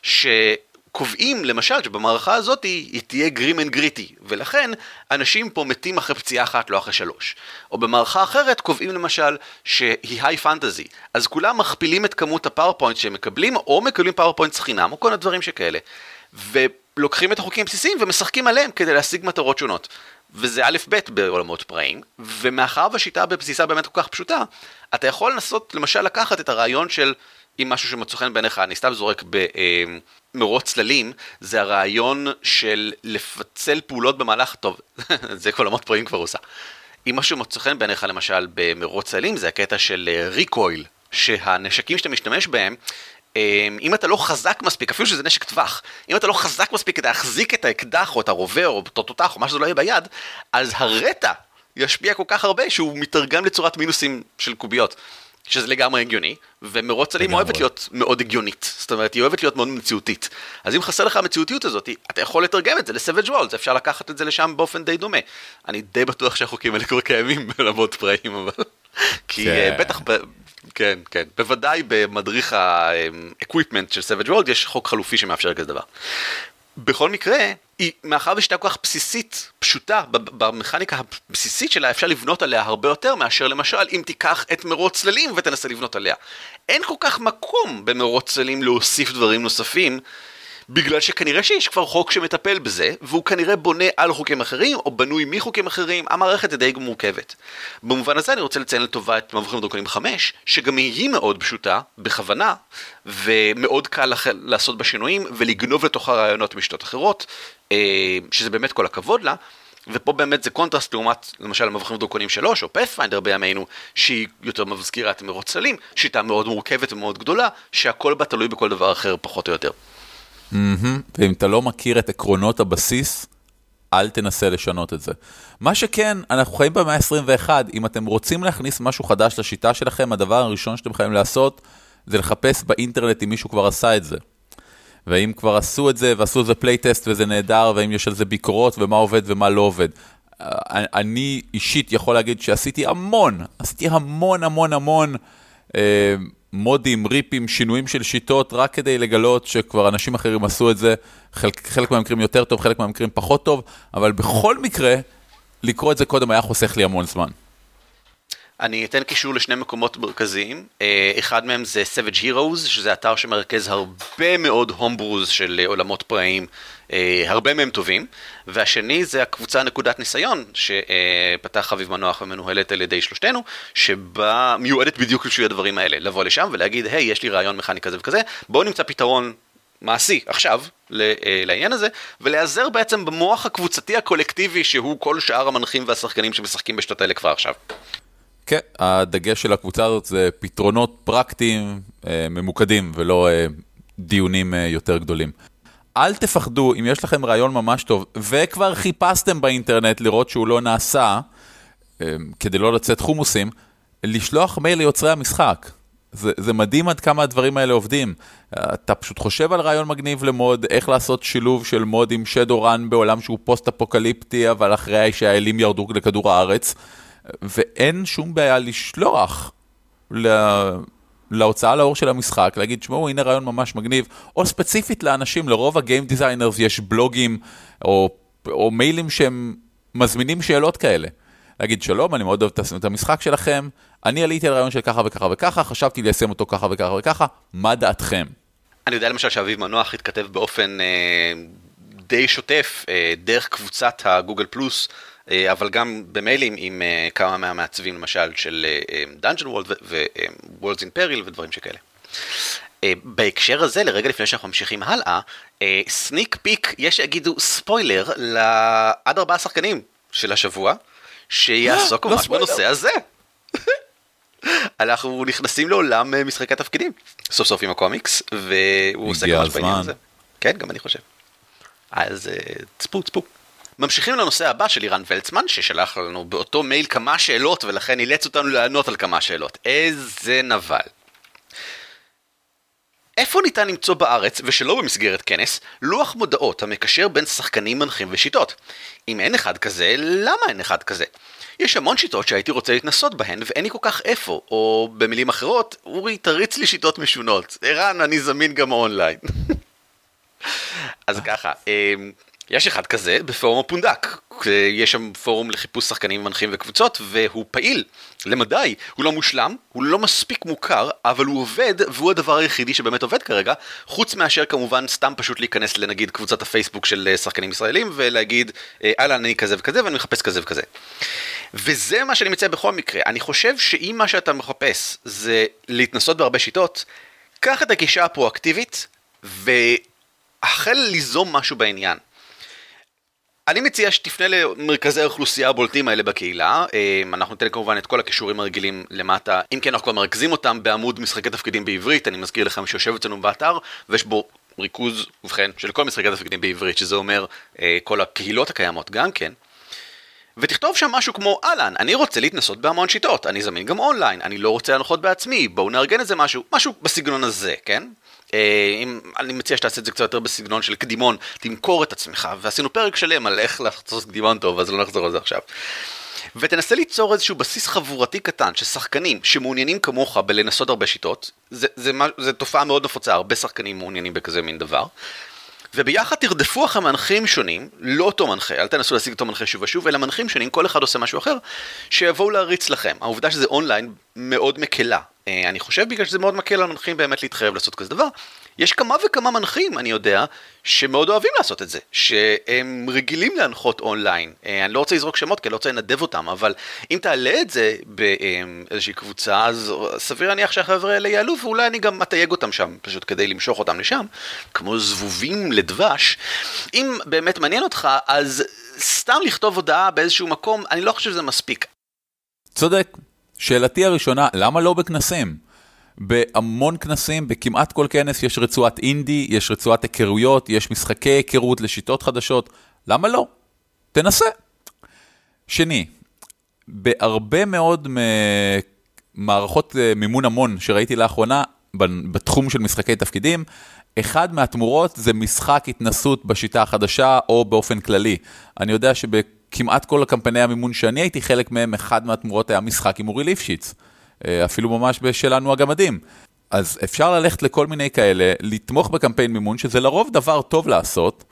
שקובעים למשל שבמערכה הזאת היא תהיה grim and gritty, ולכן אנשים פה מתים אחרי פציעה אחת לא אחרי שלוש. או במערכה אחרת קובעים למשל שהיא high fantasy, אז כולם מכפילים את כמות הפאורפוינט שהם מקבלים, או מקבלים פאורפוינט חינם, או כל הדברים שכאלה. ולוקחים את החוקים הבסיסיים ומשחקים עליהם כדי להשיג מטרות שונות. וזה א' ב' בעולמות פראים, ומאחר והשיטה בבסיסה באמת כל כך פשוטה, אתה יכול לנסות למשל לקחת את הרעיון של, אם משהו שמצא חן בעיניך, אני סתם זורק במרוץ צללים, זה הרעיון של לפצל פעולות במהלך טוב, זה עולמות פראים כבר עושה. אם משהו מצא חן בעיניך למשל במרוץ צללים, זה הקטע של ריקויל, שהנשקים שאתה משתמש בהם, אם אתה לא חזק מספיק, אפילו שזה נשק טווח, אם אתה לא חזק מספיק כדי להחזיק את האקדח או את הרובה או את התותח או מה שזה לא יהיה ביד, אז הרטע ישפיע כל כך הרבה שהוא מתרגם לצורת מינוסים של קוביות, שזה לגמרי הגיוני, ומרוץ צללים אוהבת להיות מאוד הגיונית, זאת אומרת היא אוהבת להיות מאוד מציאותית, אז אם חסר לך המציאותיות הזאת, אתה יכול לתרגם את זה לסבג' וולס, אפשר לקחת את זה לשם באופן די דומה. אני די בטוח שהחוקים האלה כבר קיימים בלמות פראים, אבל כי בטח כן, כן. בוודאי במדריך האקוויפמנט של סבג' וולד יש חוק חלופי שמאפשר כזה דבר. בכל מקרה, היא מאחר ושיטה כל כך בסיסית, פשוטה, במכניקה הבסיסית שלה אפשר לבנות עליה הרבה יותר מאשר למשל אם תיקח את מרוץ צללים ותנסה לבנות עליה. אין כל כך מקום במרוץ צללים להוסיף דברים נוספים, בגלל שכנראה שיש כבר חוק שמטפל בזה, והוא כנראה בונה על חוקים אחרים, או בנוי מחוקים אחרים, המערכת היא די מורכבת. במובן הזה אני רוצה לציין לטובה את מבוכים ודרקונים 5, שגם היא מאוד פשוטה, בכוונה, ומאוד קל לעשות בשינויים, ולגנוב לתוך הרעיונות משיטות אחרות, שזה באמת כל הכבוד לה, ופה באמת זה קונטרסט לעומת, למשל, מבוכים ודרקונים 3, או פאת'פיינדר בימינו, שהיא יותר מזכירה את מרוץ צללים, שיטה מאוד מורכבת ומאוד גדולה, שהכל בה תלוי בכל דבר אחר, פחות או יותר. ואם אתה לא מכיר את עקרונות הבסיס, אל תנסה לשנות את זה. מה שכן, אנחנו חיים במאה ה-21, אם אתם רוצים להכניס משהו חדש לשיטה שלכם, הדבר הראשון שאתם חייבים לעשות, זה לחפש באינטרנט אם מישהו כבר עשה את זה. ואם כבר עשו את זה, ועשו את זה פלייטסט וזה נהדר, ואם יש על זה ביקורות, ומה עובד ומה לא עובד. אני אישית יכול להגיד שעשיתי המון מודים, ריפים, שינויים של שיטות, רק כדי לגלות שכבר אנשים אחרים עשו את זה, חלק מהמקרים יותר טוב, חלק מהמקרים פחות טוב, אבל בכל מקרה, לקרוא את זה קודם היה חוסך לי המון זמן. אני אתן קישור לשני מקומות מרכזיים, אחד מהם זה Savage Heroes, שזה אתר שמרכז הרבה מאוד הומברוז של עולמות פראיים, הרבה מהם טובים, והשני זה הקבוצה נקודת ניסיון, שפתח חביב מנוח ומנוהלת על ידי שלושתנו, שבה מיועדת בדיוק לשביל הדברים האלה, לבוא לשם ולהגיד, היי, יש לי רעיון מכני כזה וכזה, בואו נמצא פתרון מעשי עכשיו לעניין הזה, ולהיעזר בעצם במוח הקבוצתי הקולקטיבי, שהוא כל שאר המנחים והשחקנים שמשחקים בשתות האלה כבר עכשיו. כן, הדגש של הקבוצה הזאת זה פתרונות פרקטיים ממוקדים ולא דיונים יותר גדולים. אל תפחדו, אם יש לכם רעיון ממש טוב, וכבר חיפשתם באינטרנט לראות שהוא לא נעשה, כדי לא לצאת חומוסים, לשלוח מייל ליוצרי המשחק. זה מדהים עד כמה הדברים האלה עובדים. אתה פשוט חושב על רעיון מגניב למוד, איך לעשות שילוב של מוד עם שדורן בעולם שהוא פוסט-אפוקליפטי, אבל אחרי שהאלים ירדו לכדור הארץ, ואין שום בעיה לשלוח להוצאה לאור של המשחק, להגיד, שמעו, הנה רעיון ממש מגניב, או ספציפית לאנשים, לרוב הגיים דיזיינרס יש בלוגים, או מיילים שהם מזמינים שאלות כאלה. להגיד, שלום, אני מאוד אוהב את המשחק שלכם, אני עליתי על רעיון של ככה וככה וככה, חשבתי ליישם אותו ככה וככה וככה, מה דעתכם? אני יודע למשל שאביב מנוח התכתב באופן די שוטף, דרך קבוצת הגוגל פלוס, אבל גם במיילים עם כמה מהמעצבים למשל של Dungeon World ו-Worlds in Peril ודברים שכאלה. בהקשר הזה, לרגע לפני שאנחנו ממשיכים הלאה, סניק פיק, יש שיגידו ספוילר לעד 4 שחקנים של השבוע, שיעסוק ממש בנושא הזה. אנחנו נכנסים לעולם משחקי תפקידים, סוף סוף עם הקומיקס, והוא עוסק ממש בעניין הזה. כן, גם אני חושב. אז צפו. ממשיכים לנושא הבא של אירן ולצמן, ששלח לנו באותו מייל כמה שאלות, ולכן אילץ אותנו לענות על כמה שאלות. איזה נבל. איפה ניתן למצוא בארץ, ושלא במסגרת כנס, לוח מודעות המקשר בין שחקנים, מנחים ושיטות? אם אין אחד כזה, למה אין אחד כזה? יש המון שיטות שהייתי רוצה להתנסות בהן, ואין לי כל כך איפה, או במילים אחרות, אורי תריץ לי שיטות משונות. אירן, אני זמין גם אונליין. אז ככה, יש אחד כזה בפורום הפונדק, יש שם פורום לחיפוש שחקנים מנחים וקבוצות, והוא פעיל, למדי, הוא לא מושלם, הוא לא מספיק מוכר, אבל הוא עובד, והוא הדבר היחידי שבאמת עובד כרגע, חוץ מאשר כמובן סתם פשוט להיכנס לנגיד קבוצת הפייסבוק של שחקנים ישראלים, ולהגיד, אלא אני כזה וכזה, ואני מחפש כזה וכזה. וזה מה שאני מציע בכל מקרה, אני חושב שאם מה שאתה מחפש זה להתנסות בהרבה שיטות, קח את הגישה הפרואקטיבית, והחל ליזום משהו בעניין. אני מציע שתפנה למרכזי האוכלוסייה הבולטים האלה בקהילה, אנחנו ניתן כמובן את כל הקישורים הרגילים למטה, אם כן אנחנו כבר מרכזים אותם בעמוד משחקי תפקידים בעברית, אני מזכיר לכם שיושב אצלנו באתר, ויש בו ריכוז ובכן של כל משחקי תפקידים בעברית, שזה אומר כל הקהילות הקיימות גם כן, ותכתוב שם משהו כמו, אלן, אני רוצה להתנסות בהמון שיטות, אני זמין גם אונליין, אני לא רוצה להנחות בעצמי, בואו נארגן את זה משהו בסגנון הזה, כן? אני מציע שתעשה את זה קצת יותר בסגנון של קדימון, תמכור את עצמך, ועשינו פרק שלם על איך לעשות קדימון טוב, אז לא נחזור על זה עכשיו. ותנסה ליצור איזשהו בסיס חבורתי קטן, ששחקנים שמעוניינים כמוך בלנסות הרבה שיטות, זה תופעה מאוד נפוצה, הרבה שחקנים מעוניינים בכזה מין דבר, וביחד תרדפו אחרי מנחים שונים, לא אותו מנחה, אל תנסו להשיג אותו מנחה שוב ושוב, אלא מנחים שונים, כל אחד עושה משהו אחר, שיבואו להריץ לכם. העובדה שזה אונליין מאוד מקלה. אני חושב בגלל שזה מאוד מקל למנחים באמת להתחייב לעשות כזה דבר. יש כמה וכמה מנחים, אני יודע, שמאוד אוהבים לעשות את זה, שהם רגילים להנחות אונליין. אני לא רוצה לזרוק שמות, כי אני לא רוצה לנדב אותם, אבל אם תעלה את זה באיזושהי קבוצה, אז סביר להניח שהחבר'ה האלה יעלו, ואולי אני גם אתייג אותם שם, פשוט כדי למשוך אותם לשם, כמו זבובים לדבש. אם באמת מעניין אותך, אז סתם לכתוב הודעה באיזשהו מקום, אני לא חושב שזה מספיק. צודק. שאלתי הראשונה, למה לא בכנסים? בהמון כנסים, בכמעט כל כנס יש רצועת אינדי, יש רצועת היכרויות, יש משחקי היכרות לשיטות חדשות. למה לא? תנסה. שני, בהרבה מאוד מערכות מימון המון שראיתי לאחרונה, בתחום של משחקי תפקידים, אחד מהתמורות זה משחק התנסות בשיטה החדשה או באופן כללי. אני יודע שבכמעט כל הקמפייני המימון שאני הייתי חלק מהם, אחד מהתמורות היה משחק עם אורי ליפשיץ, אפילו ממש בשלנו הגמדים. אז אפשר ללכת לכל מיני כאלה, לתמוך בקמפיין מימון, שזה לרוב דבר טוב לעשות,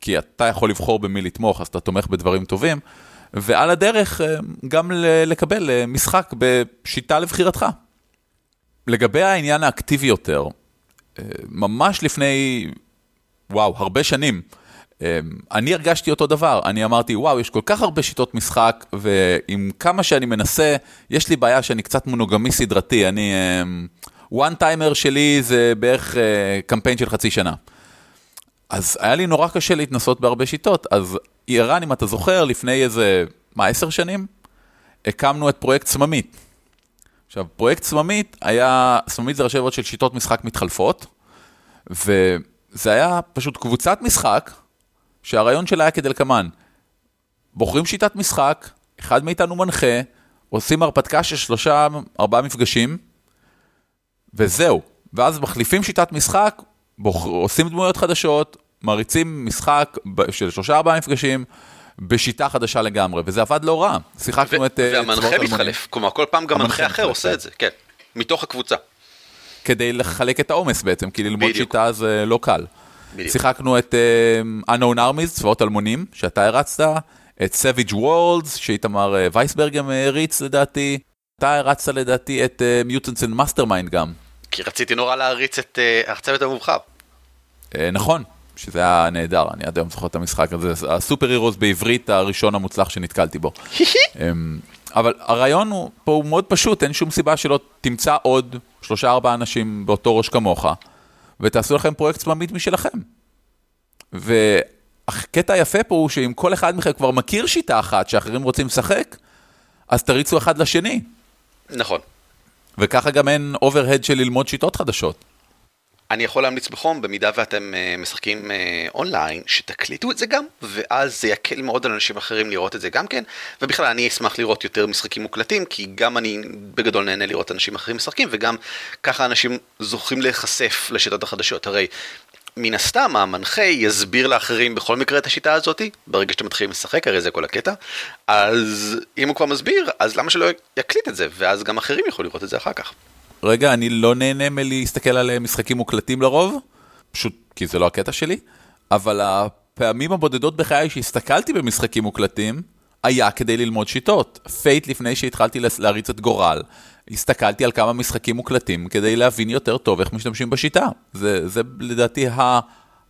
כי אתה יכול לבחור במי לתמוך, אז אתה תומך בדברים טובים, ועל הדרך גם לקבל משחק בשיטה לבחירתך. לגבי העניין האקטיבי יותר, ממש לפני, הרבה שנים, אני הרגשתי אותו דבר, אני אמרתי, יש כל כך הרבה שיטות משחק, ועם כמה שאני מנסה, יש לי בעיה שאני קצת מונוגמי סדרתי, אני, one timer שלי זה בערך קמפיין של חצי שנה. אז היה לי נורא קשה להתנסות בהרבה שיטות, אז איראן, אם אתה זוכר, לפני איזה, 10 שנים, הקמנו את פרויקט סממית. עכשיו, פרויקט סממית היה, סממית זה ראשי תיבות של שיטות משחק מתחלפות, וזה היה פשוט קבוצת משחק, שהרעיון שלה היה כדלקמן. בוחרים שיטת משחק, אחד מאיתנו מנחה, עושים הרפתקה של 3-4 מפגשים, וזהו. ואז מחליפים שיטת משחק, עושים דמויות חדשות, מריצים משחק של 3-4 מפגשים, בשיטה חדשה לגמרי, וזה עבד לא רע. שיחקנו את... והמנחה מתחלף, כלומר, כל פעם גם מנחה אחר עושה את זה, כן, מתוך הקבוצה. כדי לחלק את העומס בעצם, כי ללמוד שיטה זה לא קל. שיחקנו את Unknown Armies, צבאות אלמונים, שאתה הרצת, את Savage Worlds, שאיתמר וייסברג גם הריץ לדעתי, אתה הרצת לדעתי את Mutants and Mastermind גם. כי רציתי נורא להריץ את הצוות המובחר. נכון. שזה היה נהדר, אני עד היום זוכר את המשחק הזה, הסופר הירוס בעברית הראשון המוצלח שנתקלתי בו. אבל הרעיון פה הוא מאוד פשוט, אין שום סיבה שלא תמצא עוד 3-4 אנשים באותו ראש כמוך, ותעשו לכם פרויקט סממית משלכם. והקטע היפה פה הוא שאם כל אחד מכם כבר מכיר שיטה אחת שאחרים רוצים לשחק, אז תריצו אחד לשני. נכון. וככה גם אין אוברהד של ללמוד שיטות חדשות. אני יכול להמליץ בחום, במידה ואתם משחקים אונליין, שתקליטו את זה גם, ואז זה יקל מאוד על אנשים אחרים לראות את זה גם כן, ובכלל אני אשמח לראות יותר משחקים מוקלטים, כי גם אני בגדול נהנה לראות אנשים אחרים משחקים, וגם ככה אנשים זוכים להיחשף לשיטות החדשות, הרי מן הסתם המנחה יסביר לאחרים בכל מקרה את השיטה הזאת, ברגע שאתם מתחילים לשחק, הרי זה כל הקטע, אז אם הוא כבר מסביר, אז למה שלא יקליט את זה, ואז גם אחרים יכולים לראות את זה אחר כך. רגע, אני לא נהנה מלהסתכל על משחקים מוקלטים לרוב, פשוט כי זה לא הקטע שלי, אבל הפעמים הבודדות בחיי שהסתכלתי במשחקים מוקלטים, היה כדי ללמוד שיטות. פייט לפני שהתחלתי להריץ את גורל, הסתכלתי על כמה משחקים מוקלטים, כדי להבין יותר טוב איך משתמשים בשיטה. זה לדעתי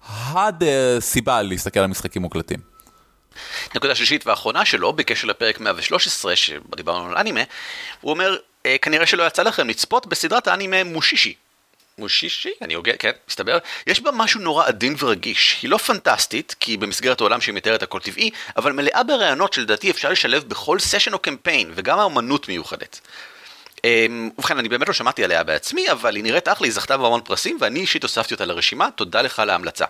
הסיבה להסתכל על משחקים מוקלטים. נקודה שלישית והאחרונה שלו, בקשר לפרק 113, שדיברנו על אנימה, הוא אומר, כנראה שלא יצא לכם לצפות בסדרת האנימה מושישי. מושישי? אני הוגה, כן, מסתבר. יש בה משהו נורא עדין ורגיש. היא לא פנטסטית, כי במסגרת העולם שהיא מתארת הכל טבעי, אבל מלאה ברעיונות שלדעתי אפשר לשלב בכל סשן או קמפיין, וגם האומנות מיוחדת. ובכן, אני באמת לא שמעתי עליה בעצמי, אבל היא נראית אחלה, היא זכתה בהמון פרסים, ואני אישית הוספתי אותה לרשימה. תודה לך על ההמלצה.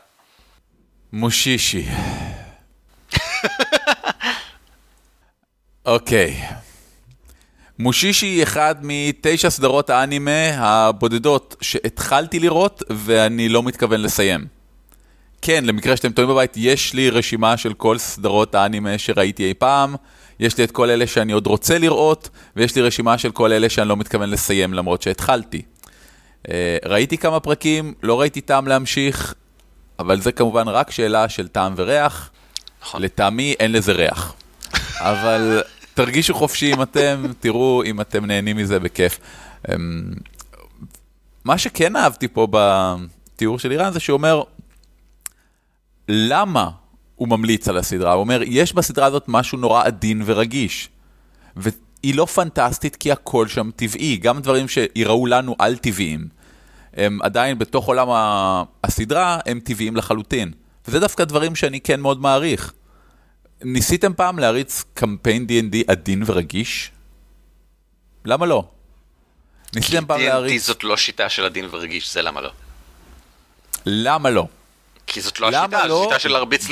מושישי. אוקיי. מושישי היא אחד מ9 סדרות האנימה הבודדות שהתחלתי לראות ואני לא מתכוון לסיים. כן, למקרה שאתם טועים בבית, יש לי רשימה של כל סדרות האנימה שראיתי אי פעם, יש לי את כל אלה שאני עוד רוצה לראות, ויש לי רשימה של כל אלה שאני לא מתכוון לסיים למרות שהתחלתי. ראיתי כמה פרקים, לא ראיתי טעם להמשיך, אבל זה כמובן רק שאלה של טעם וריח. לטעמי אין לזה ריח. אבל תרגישו חופשי אם אתם, תראו אם אתם נהנים מזה בכיף. מה שכן אהבתי פה בתיאור של איראן זה שאומר, למה הוא ממליץ על הסדרה? הוא אומר, יש בסדרה הזאת משהו נורא עדין ורגיש. והיא לא פנטסטית כי הכל שם טבעי. גם דברים שיראו לנו על טבעיים. הם עדיין בתוך עולם הסדרה הם טבעיים לחלוטין. וזה דווקא דברים שאני כן מאוד מעריך. ניסיתם פעם להריץ קמפיין D&D עדין ורגיש? למה לא? ניסיתם פעם להריץ... כי D&D זאת לא שיטה של עדין ורגיש, זה למה לא. למה לא? כי זאת לא השיטה, זו שיטה של להרביץ...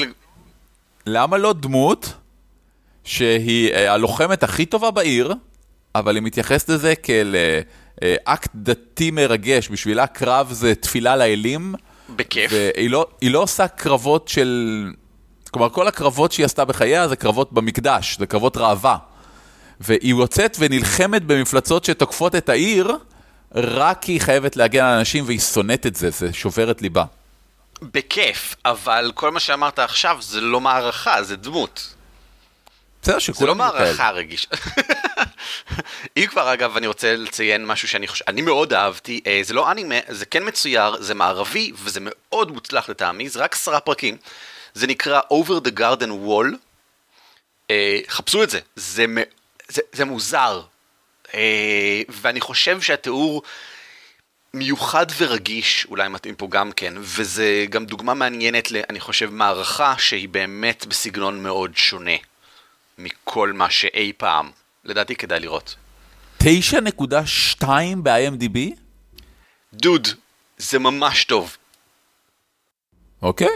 למה לא דמות שהיא הלוחמת הכי טובה בעיר, אבל היא מתייחסת לזה כאל אקט דתי מרגש, בשבילה קרב זה תפילה לאלים. בכיף. והיא לא עושה קרבות של... כלומר, כל הקרבות שהיא עשתה בחייה זה קרבות במקדש, זה קרבות ראווה. והיא יוצאת ונלחמת במפלצות שתוקפות את העיר, רק כי היא חייבת להגן על אנשים, והיא שונאת את זה, זה שובר את ליבה. בכיף, אבל כל מה שאמרת עכשיו זה לא מערכה, זה דמות. זה לא מערכה רגיש. אם כבר, אגב, אני רוצה לציין משהו שאני חושב, אני מאוד אהבתי, זה לא אנימה, זה כן מצויר, זה מערבי, וזה מאוד מוצלח לטעמי, זה רק 10 פרקים. זה נקרא Over the Garden Wall. חפשו את זה. זה מוזר. ואני חושב שהתיאור מיוחד ורגיש, אולי מתאים פה גם כן, וזה גם דוגמה מעניינת, אני חושב, מערכה שהיא באמת בסגנון מאוד שונה מכל מה שאי פעם. לדעתי כדאי לראות. 9.2 ב-IMDb? דוד, זה ממש טוב. אוקיי.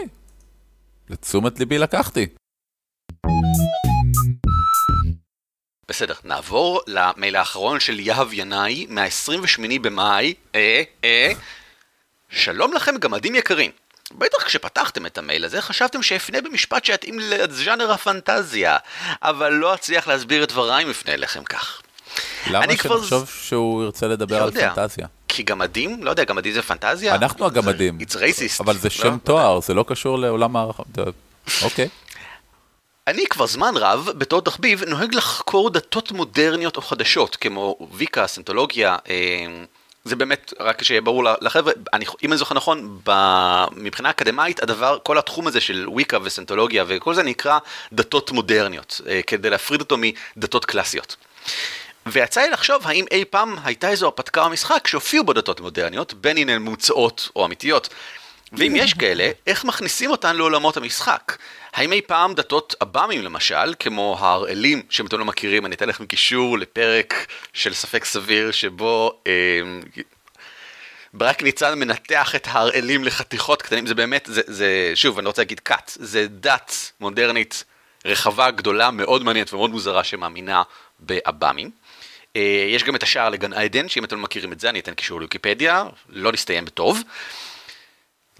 לתשומת ליבי לקחתי. בסדר, נעבור למייל האחרון של יהב ינאי, מה-28 במאי, שלום לכם גמדים יקרים. בטח כשפתחתם את המייל הזה, חשבתם שאפנה במשפט שיתאים לז'אנר הפנטזיה, אבל לא אצליח להסביר את דבריי מפנה לכם כך. למה שנחשוב שהוא ירצה לדבר על פנטזיה? כי גמדים, לא יודע, גמדים זה פנטזיה? אנחנו הגמדים. It's racist. אבל זה שם תואר, זה לא קשור לעולם הערכה. אוקיי. אני כבר זמן רב, בתור תחביב, נוהג לחקור דתות מודרניות או חדשות, כמו ויקה, סנטולוגיה, זה באמת, רק שיהיה ברור לחבר'ה, אם אני זוכר נכון, מבחינה אקדמית, הדבר, כל התחום הזה של ויקה וסנטולוגיה, וכל זה נקרא דתות מודרניות, כדי להפריד אותו מדתות קלאסיות. ויצא לי לחשוב האם אי פעם הייתה איזו הפתקה או משחק שהופיעו בו דתות מודרניות, בין אם הן מוצאות או אמיתיות. ואם יש כאלה, איך מכניסים אותן לעולמות המשחק? האם אי פעם דתות אבאמים למשל, כמו האראלים, שהם אתם לא מכירים, אני אתן לכם קישור לפרק של ספק סביר, שבו ברק ניצן מנתח את האראלים לחתיכות קטנים, זה באמת, זה שוב, אני רוצה להגיד קאט, זה דת מודרנית רחבה, גדולה, מאוד מעניינת ומאוד מוזרה, שמאמינה באבאמים. יש גם את השער לגן עדן, שאם אתם לא מכירים את זה, אני אתן קישור לויקיפדיה, לא נסתיים בטוב.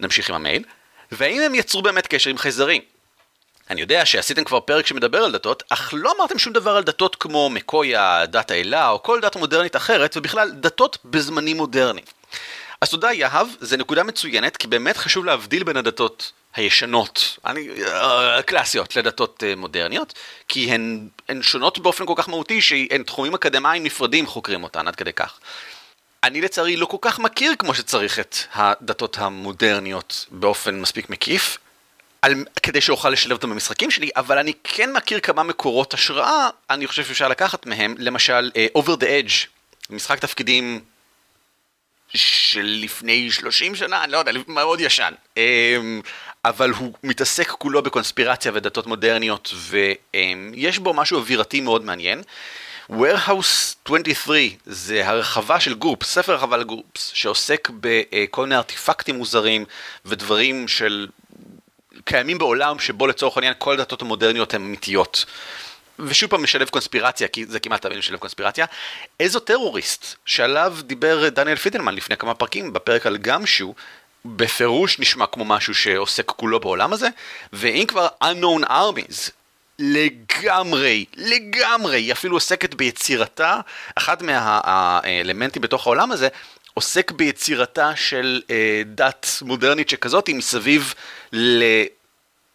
נמשיך עם המייל. והאם הם יצרו באמת קשר עם חייזרים? אני יודע שעשיתם כבר פרק שמדבר על דתות, אך לא אמרתם שום דבר על דתות כמו מקויה, דת האלה, או כל דת מודרנית אחרת, ובכלל דתות בזמנים מודרני. אז תודה יהב, זה נקודה מצוינת, כי באמת חשוב להבדיל בין הדתות הישנות, הקלאסיות, לדתות מודרניות, כי הן שונות באופן כל כך מהותי, שהן תחומים אקדמיים נפרדים חוקרים אותן, עד כדי כך. אני לצערי לא כל כך מכיר כמו שצריך את הדתות המודרניות באופן מספיק מקיף, כדי שאוכל לשלב אותם במשחקים שלי, אבל אני כן מכיר כמה מקורות השראה, אני חושב שאפשר לקחת מהם, למשל Over the Edge, משחק תפקידים של לפני 30 שנה, אני לא יודע, מאוד ישן, אבל הוא מתעסק כולו בקונספירציה ודתות מודרניות, ויש בו משהו אווירתי מאוד מעניין. Warehouse 23 זה הרחבה של גרופס, ספר הרחבה לגרופס, שעוסק בכל מיני ארטיפקטים מוזרים ודברים של קיימים בעולם שבו לצורך העניין כל הדתות המודרניות הן אמיתיות. ושוב פעם משלב קונספירציה, כי זה כמעט תמיד משלב קונספירציה. איזו טרוריסט שעליו דיבר דניאל פידלמן לפני כמה פרקים בפרק על גמשו, בפירוש נשמע כמו משהו שעוסק כולו בעולם הזה, ואם כבר Unknown Armies, לגמרי, היא אפילו עוסקת ביצירתה, אחד מהאלמנטים בתוך העולם הזה, עוסק ביצירתה של דת מודרנית שכזאת, היא מסביב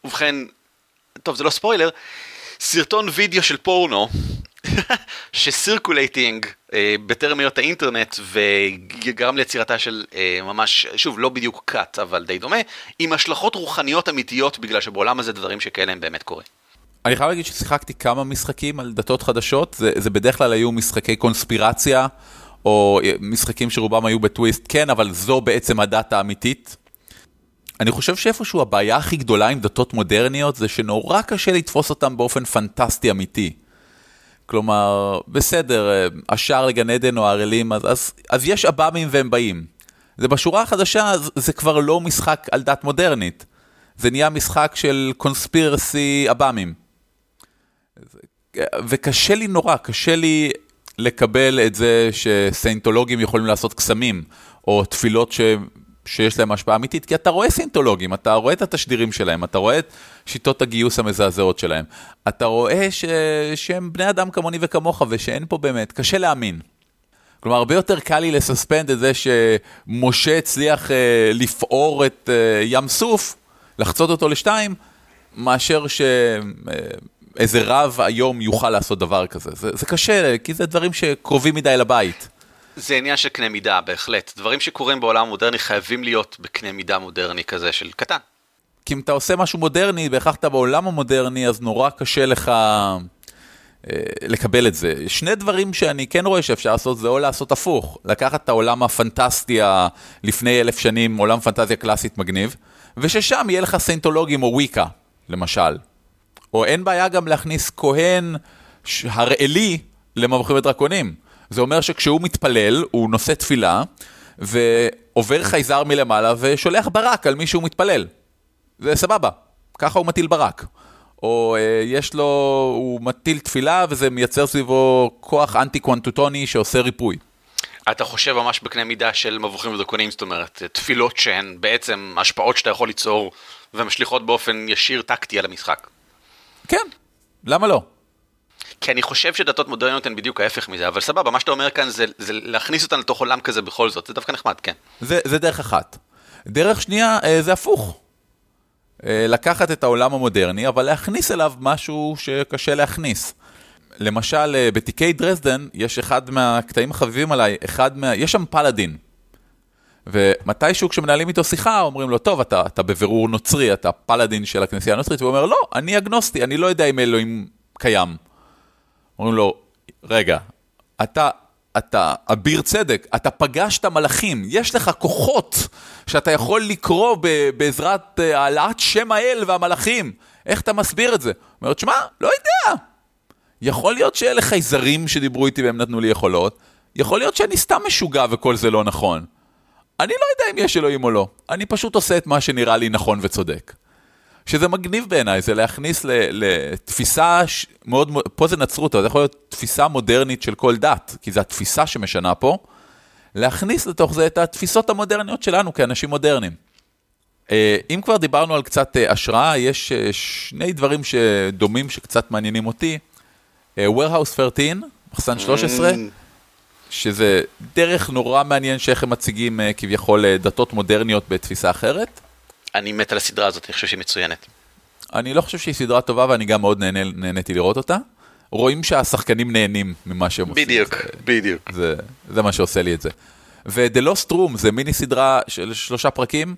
ובכן, טוב זה לא ספוילר, סרטון וידאו של פורנו, שסירקולייטינג בטרמיות האינטרנט, וגרם ליצירתה של ממש, שוב, לא בדיוק קאט, אבל די דומה, עם השלכות רוחניות אמיתיות, בגלל שבעולם הזה דברים שכאלה הם באמת קורה. אני חייב להגיד ששיחקתי כמה משחקים על דתות חדשות, זה בדרך כלל היו משחקי קונספירציה, או משחקים שרובם היו בטוויסט, כן, אבל זו בעצם הדת האמיתית. אני חושב שאיפשהו הבעיה הכי גדולה עם דתות מודרניות, זה שנורא קשה לתפוס אותם באופן פנטסטי אמיתי. כלומר, בסדר, השער לגן עדן או האראלים, אז יש אבאמים והם באים. זה בשורה החדשה, זה כבר לא משחק על דת מודרנית. זה נהיה משחק של קונספירסי אבאמים. וקשה לי נורא, קשה לי לקבל את זה שסיינטולוגים יכולים לעשות קסמים, או תפילות שיש להם השפעה אמיתית, כי אתה רואה סיינטולוגים, אתה רואה את התשדירים שלהם, אתה רואה את שיטות הגיוס המזעזעות שלהם, אתה רואה שהם בני אדם כמוני וכמוך, ושאין פה באמת, קשה להאמין. כלומר, הרבה יותר קל לי לסספנד את זה שמשה הצליח לפעור את ים סוף, לחצות אותו לשתיים, מאשר שאיזה רב היום יוכל לעשות דבר כזה. זה קשה, כי זה דברים שקרובים מדי לבית. זה עניין של קנה מידה, בהחלט. דברים שקורים בעולם המודרני חייבים להיות בקנה מידה מודרני כזה של קטן. כי אם אתה עושה משהו מודרני, בהכרח אתה בעולם המודרני, אז נורא קשה לך לקבל את זה. שני דברים שאני כן רואה שאפשר לעשות, זה או לעשות הפוך, לקחת את העולם הפנטסטיה לפני 1000 שנים, עולם פנטזיה קלאסית מגניב, וששם יהיה לך סיינטולוגים או וויקה, למשל. או אין בעיה גם להכניס כהן הראלי לממלכים ודרקונים. זה אומר שכשהוא מתפלל, הוא נושא תפילה, ועובר חייזר מלמעלה, ושולח ברק על מי שהוא מתפלל. זה סבבה, ככה הוא מטיל ברק. או הוא מטיל תפילה, וזה מייצר סביבו כוח אנטי-קוונטוטוני שעושה ריפוי. אתה חושב ממש בקנה מידה של מבוכים ודרקונים, זאת אומרת, תפילות שהן בעצם השפעות שאתה יכול ליצור, ומשליחות באופן ישיר טקטי על המשחק. כן, למה לא? כי אני חושב שדתות מודרניות הן בדיוק ההפך מזה, אבל סבבה, מה שאתה אומר כאן זה להכניס אותן לתוך עולם כזה בכל זאת, זה דווקא נחמד, כן. זה דרך אחת. דרך שנייה, זה הפוך. לקחת את העולם המודרני, אבל להכניס אליו משהו שקשה להכניס. למשל, בתיקי דרזדן, יש אחד מהקטעים החביבים עליי, יש שם פלדין. ומתישהו כשמנהלים איתו שיחה, אומרים לו, טוב, אתה בבירור נוצרי, אתה פלדין של הכנסייה הנוצרית, והוא אומר, לא, אני אגנוסטי, אני לא יודע אם אלוהים קיים. אומרים לו, רגע, אתה אביר צדק, אתה פגשת מלאכים, יש לך כוחות שאתה יכול לקרוא בעזרת העלאת שם האל והמלאכים. איך אתה מסביר את זה? אומרת, שמה, לא יודע. יכול להיות שאלה חייזרים שדיברו איתי והם נתנו לי יכולות, יכול להיות שאני סתם משוגע וכל זה לא נכון. אני לא יודע אם יש אלוהים או לא, אני פשוט עושה את מה שנראה לי נכון וצודק. שזה מגניב בעיניי, זה להכניס לתפיסה מאוד, פה זה נצרות, זה יכול להיות תפיסה מודרנית של כל דת, כי זו התפיסה שמשנה פה, להכניס לתוך זה את התפיסות המודרניות שלנו כאנשים מודרניים. אם כבר דיברנו על קצת השראה, יש שני דברים שדומים שקצת מעניינים אותי, Warehouse 13, מחסן 13, שזה דרך נורא מעניין שאיך הם מציגים כביכול דתות מודרניות בתפיסה אחרת. אני מת על הסדרה הזאת, אני חושב שהיא מצוינת. אני לא חושב שהיא סדרה טובה, ואני גם מאוד נהניתי לראות אותה. רואים שהשחקנים נהנים ממה שהם עושים. בדיוק. זה מה שעושה לי את זה. ו-The Lost Room, זה מיני סדרה של 3 פרקים.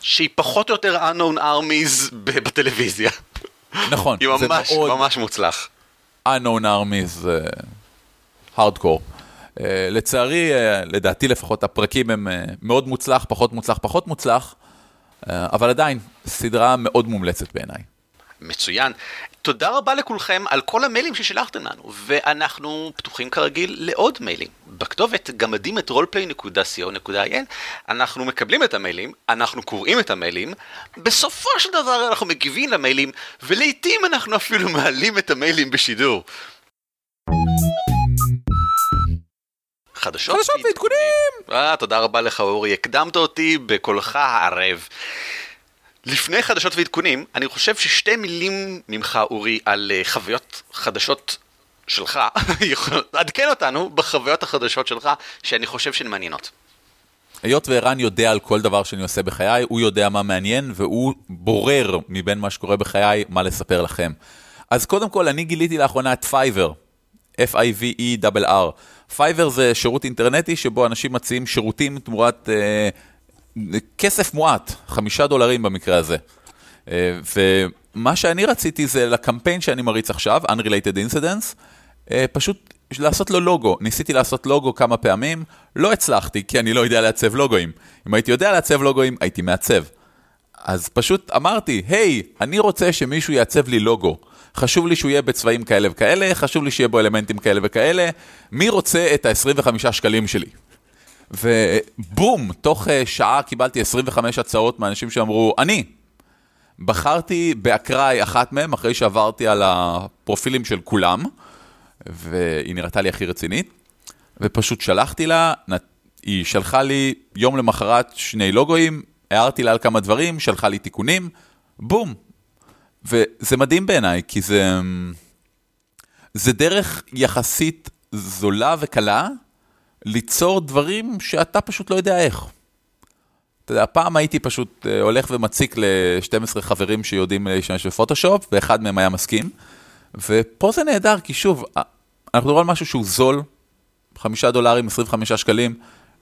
שהיא פחות או יותר Unknown Armies בטלוויזיה. נכון. היא ממש, ממש מוצלח. Unknown Armies, hardcore. לצערי, לדעתי לפחות, הפרקים הם מאוד מוצלח, פחות מוצלח. אבל עדיין, סדרה מאוד מומלצת בעיניי. מצוין. תודה רבה לכולכם על כל המיילים ששלחתם לנו, ואנחנו פתוחים כרגיל לעוד מיילים. בכתובת גמדים את roleplay.co.il, אנחנו מקבלים את המיילים, אנחנו קוראים את המיילים, בסופו של דבר אנחנו מגיבים למיילים, ולעיתים אנחנו אפילו מעלים את המיילים בשידור. חדשות ועדכונים. תודה רבה לך אורי, הקדמת אותי בקולך הערב. לפני חדשות ועדכונים, אני חושב ששתי מילים ממך אורי על חוויות חדשות שלך, עדכן אותנו בחוויות החדשות שלך, שאני חושב שהן מעניינות. היות וערן יודע על כל דבר שאני עושה בחיי, הוא יודע מה מעניין, והוא בורר מבין מה שקורה בחיי מה לספר לכם. אז קודם כל, אני גיליתי לאחרונה את פייבר, Fiverr. פייבר זה שירות אינטרנטי שבו אנשים מציעים שירותים תמורת כסף מועט, $5 במקרה הזה. ומה שאני רציתי זה לקמפיין שאני מריץ עכשיו, Unrelated Incidents, פשוט לעשות לו לוגו. ניסיתי לעשות לוגו כמה פעמים, לא הצלחתי כי אני לא יודע לעצב לוגוים. אם הייתי יודע לעצב לוגוים, הייתי מעצב. אז פשוט אמרתי, היי, אני רוצה שמישהו יעצב לי לוגו. חשוב לי שהוא יהיה בצבעים כאלה וכאלה, חשוב לי שיהיה בו אלמנטים כאלה וכאלה, מי רוצה את ה$25 שלי? ובום, תוך שעה קיבלתי 25 הצעות מאנשים שאמרו, אני, בחרתי באקראי אחת מהם, אחרי שעברתי על הפרופילים של כולם, והיא נראתה לי הכי רצינית, ופשוט שלחתי לה, היא שלחה לי יום למחרת שני לוגויים, הערתי לה על כמה דברים, שלחה לי תיקונים, בום. וזה מדהים בעיניי, כי זה דרך יחסית זולה וקלה, ליצור דברים שאתה פשוט לא יודע איך. אתה יודע, פעם הייתי פשוט הולך ומציק ל-12 חברים שיודעים להשתמש בפוטושופ, ואחד מהם היה מסכים, ופה זה נהדר, כי שוב, אנחנו מדברים על משהו שהוא זול, $5, 25 שקלים,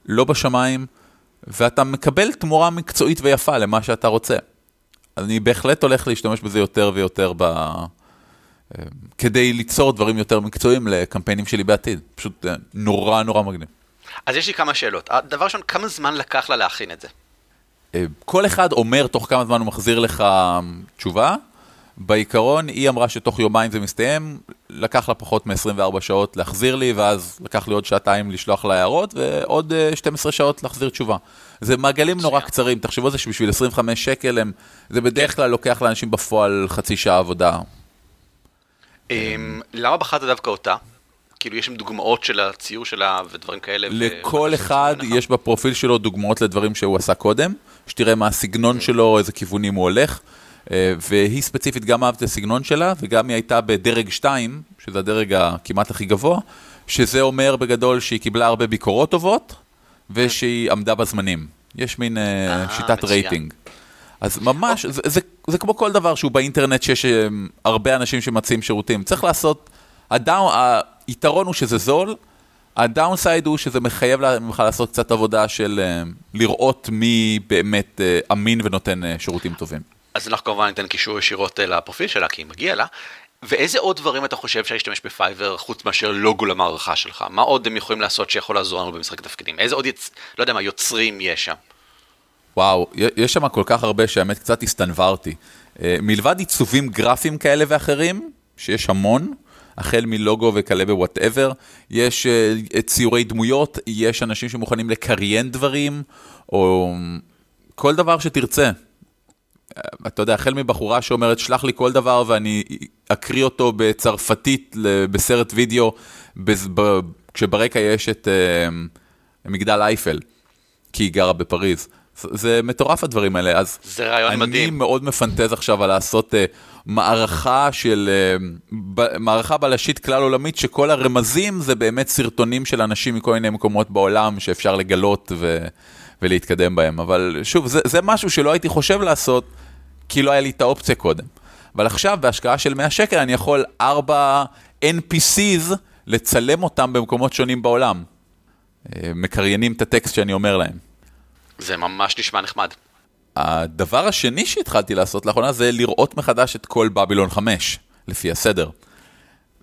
לא בשמיים, ואתה מקבל תמורה מקצועית ויפה למה שאתה רוצה. אני בהחלט הולך להשתמש בזה יותר ויותר כדי ליצור דברים יותר מקצועיים לקמפיינים שלי בעתיד. פשוט נורא נורא מגניב. אז יש לי כמה שאלות. הדבר ראשון, כמה זמן לקח לה להכין את זה? כל אחד אומר תוך כמה זמן הוא מחזיר לך תשובה. בעיקרון היא אמרה שתוך יומיים זה מסתיים, לקח לה פחות מ-24 שעות להחזיר לי, ואז לקח לי עוד שעתיים לשלוח לה הערות, ועוד 12 שעות להחזיר תשובה. זה מעגלים נורא קצרים, תחשבו זה שבשביל 25 שקל, זה בדרך כלל לוקח לאנשים בפועל חצי שעה עבודה. למה בחרת דווקא אותה? כאילו יש שם דוגמאות של הציור שלה ודברים כאלה. לכל אחד יש בפרופיל שלו דוגמאות לדברים שהוא עשה קודם, שתראה מה הסגנון שלו, איזה כיוונים הוא הולך, והיא ספציפית גם אהבת הסגנון שלה, וגם היא הייתה בדרג 2, שזה הדרג הכמעט הכי גבוה, שזה אומר בגדול שהיא קיבלה הרבה ביקורות טובות, ושהיא עמדה בזמנים. יש מין שיטת רייטינג. אז ממש, זה כמו כל דבר שהוא באינטרנט, שיש הרבה אנשים שמציעים שירותים. צריך לעשות, היתרון הוא שזה זול, הדאונסייד הוא שזה מחייב לך לעשות קצת עבודה של לראות מי באמת אמין ונותן שירותים טובים. אז אנחנו כמובן ניתן קישור ישירות לפרופיל שלה, כי היא מגיעה לה. ואיזה עוד דברים אתה חושב שהשתמש בפייבר, חוץ מאשר לוגו למערכה שלך? מה עוד הם יכולים לעשות שיכול לעזור לנו במשחק תפקידים? איזה עוד, לא יודע מה, יוצרים יש שם? וואו, יש שם כל כך הרבה שהאמת קצת הסתנברתי. מלבד עיצובים גרפיים כאלה ואחרים, שיש המון, החל מלוגו וכלה בוואטאבר, יש ציורי דמויות, יש אנשים שמוכנים לקריין דברים, או כל דבר שתרצה. אתה יודע, החל מבחורה שאומרת, שלח לי כל דבר ואני אקריא אותו בצרפתית בסרט וידאו, כשברקע יש את מגדל אייפל, כי היא גרה בפריז. זה מטורף הדברים האלה. אז זה רעיון מדהים. אני מאוד מפנטז עכשיו על לעשות מערכה בלשית כלל עולמית, שכל הרמזים זה באמת סרטונים של אנשים מכל מיני מקומות בעולם שאפשר לגלות ולהתקדם בהם. אבל שוב, זה משהו שלא הייתי חושב לעשות, כי לא היה לי את האופציה קודם. אבל עכשיו, בהשקעה של 100 שקל, אני יכול 4 NPCs לצלם אותם במקומות שונים בעולם. מקריינים את הטקסט שאני אומר להם. זה ממש נשמע נחמד. הדבר השני שהתחלתי לעשות לאחרונה, זה לראות מחדש את כל בבילון 5, לפי הסדר.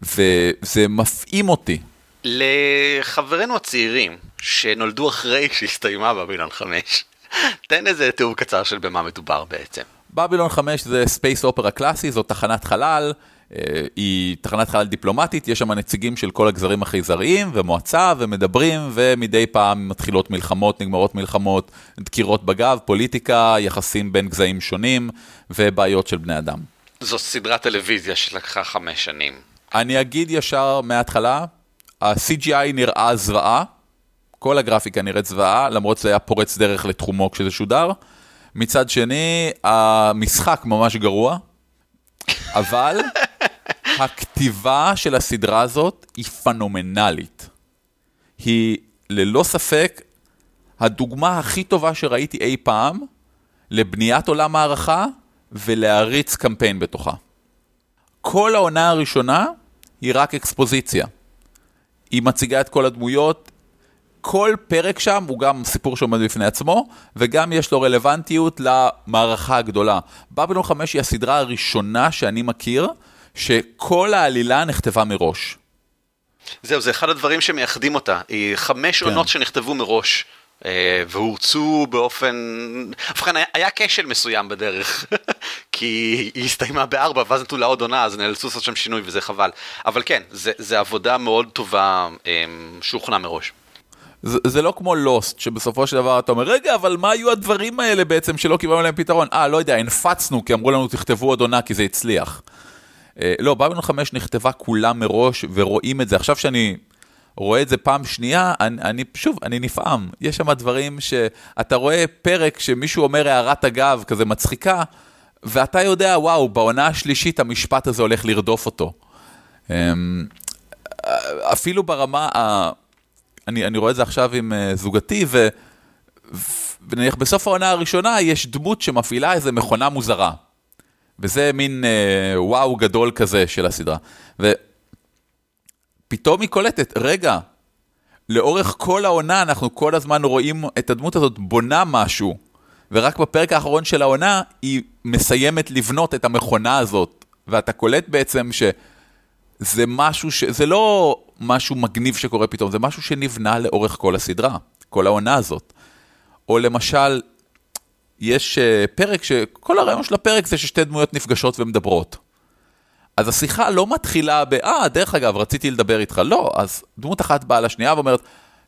וזה מפעים אותי. לחברינו הצעירים, שנולדו אחרי שהסתיימה בבילון 5, תן איזה תיאור קצר של במה מדובר בעצם. בבילון 5 זה ספייס אופרה קלאסי, זו תחנת חלל, היא תחנת חלל דיפלומטית, יש שם נציגים של כל הגזרים החיזריים, ומועצה, ומדברים, ומדי פעם מתחילות מלחמות, נגמרות מלחמות, דקירות בגב, פוליטיקה, יחסים בין גזעים שונים, ובעיות של בני אדם. זו סדרת טלוויזיה שלקחה 5 שנים. אני אגיד ישר מההתחלה, ה-CGI נראה זוועה, כל הגרפיקה נראית זוועה, למרות שזה היה פורץ דרך לתחומו כשזה שודר. מצד שני, המשחק ממש גרוע, אבל הכתיבה של הסדרה הזאת היא פנומנלית. היא ללא ספק הדוגמה הכי טובה שראיתי אי פעם, לבניית עולם הערכה ולהריץ קמפיין בתוכה. כל העונה הראשונה היא רק אקספוזיציה. היא מציגה את כל הדמויות, כל פרק שם הוא גם סיפור שעומד בפני עצמו, וגם יש לו רלוונטיות למערכה הגדולה. בבילון 5 היא הסדרה הראשונה שאני מכיר, שכל העלילה נכתבה מראש. זהו, זה אחד הדברים שמייחדים אותה. היא 5 עונות שנכתבו מראש, והורצו באופן... ובכן, היה כשל מסוים בדרך, כי היא הסתיימה ב4, ואז נתנו לה עוד עונה, אז נאלצו לעשות שם שינוי, וזה חבל. אבל כן, זה עבודה מאוד טובה שהוכנה מראש. זה לא כמו לוסט, שבסופו של דבר אתה אומר, רגע, אבל מה היו הדברים האלה בעצם שלא קיבלנו להם פתרון? לא יודע, הנפצנו, כי אמרו לנו, תכתבו עוד עונה, כי זה הצליח. לא, בבלון 5 נכתבה כולה מראש, ורואים את זה. עכשיו שאני רואה את זה פעם שנייה, אני נפעם. יש שם דברים שאתה רואה פרק שמישהו אומר הערת אגב, כזה מצחיקה, ואתה יודע, וואו, בעונה השלישית המשפט הזה הולך לרדוף אותו. אפילו ברמה, אני רואה את זה עכשיו עם זוגתי, ונניח בסוף העונה הראשונה יש דמות שמפעילה איזו מכונה מוזרה. וזה מין וואו גדול כזה של הסדרה. ופתאום היא קולטת, רגע, לאורך כל העונה אנחנו כל הזמן רואים את הדמות הזאת בונה משהו, ורק בפרק האחרון של העונה היא מסיימת לבנות את המכונה הזאת, ואתה קולט בעצם שזה משהו, זה לא משהו מגניב שקורה פתאום, זה משהו שנבנה לאורך כל הסדרה, כל העונה הזאת. או למשל, יש פרק שכל הרעיון של הפרק זה ששתי דמויות נפגשות ומדברות. אז השיחה לא מתחילה דרך אגב, רציתי לדבר איתך. לא, אז דמות אחת באה לשנייה ואומרת,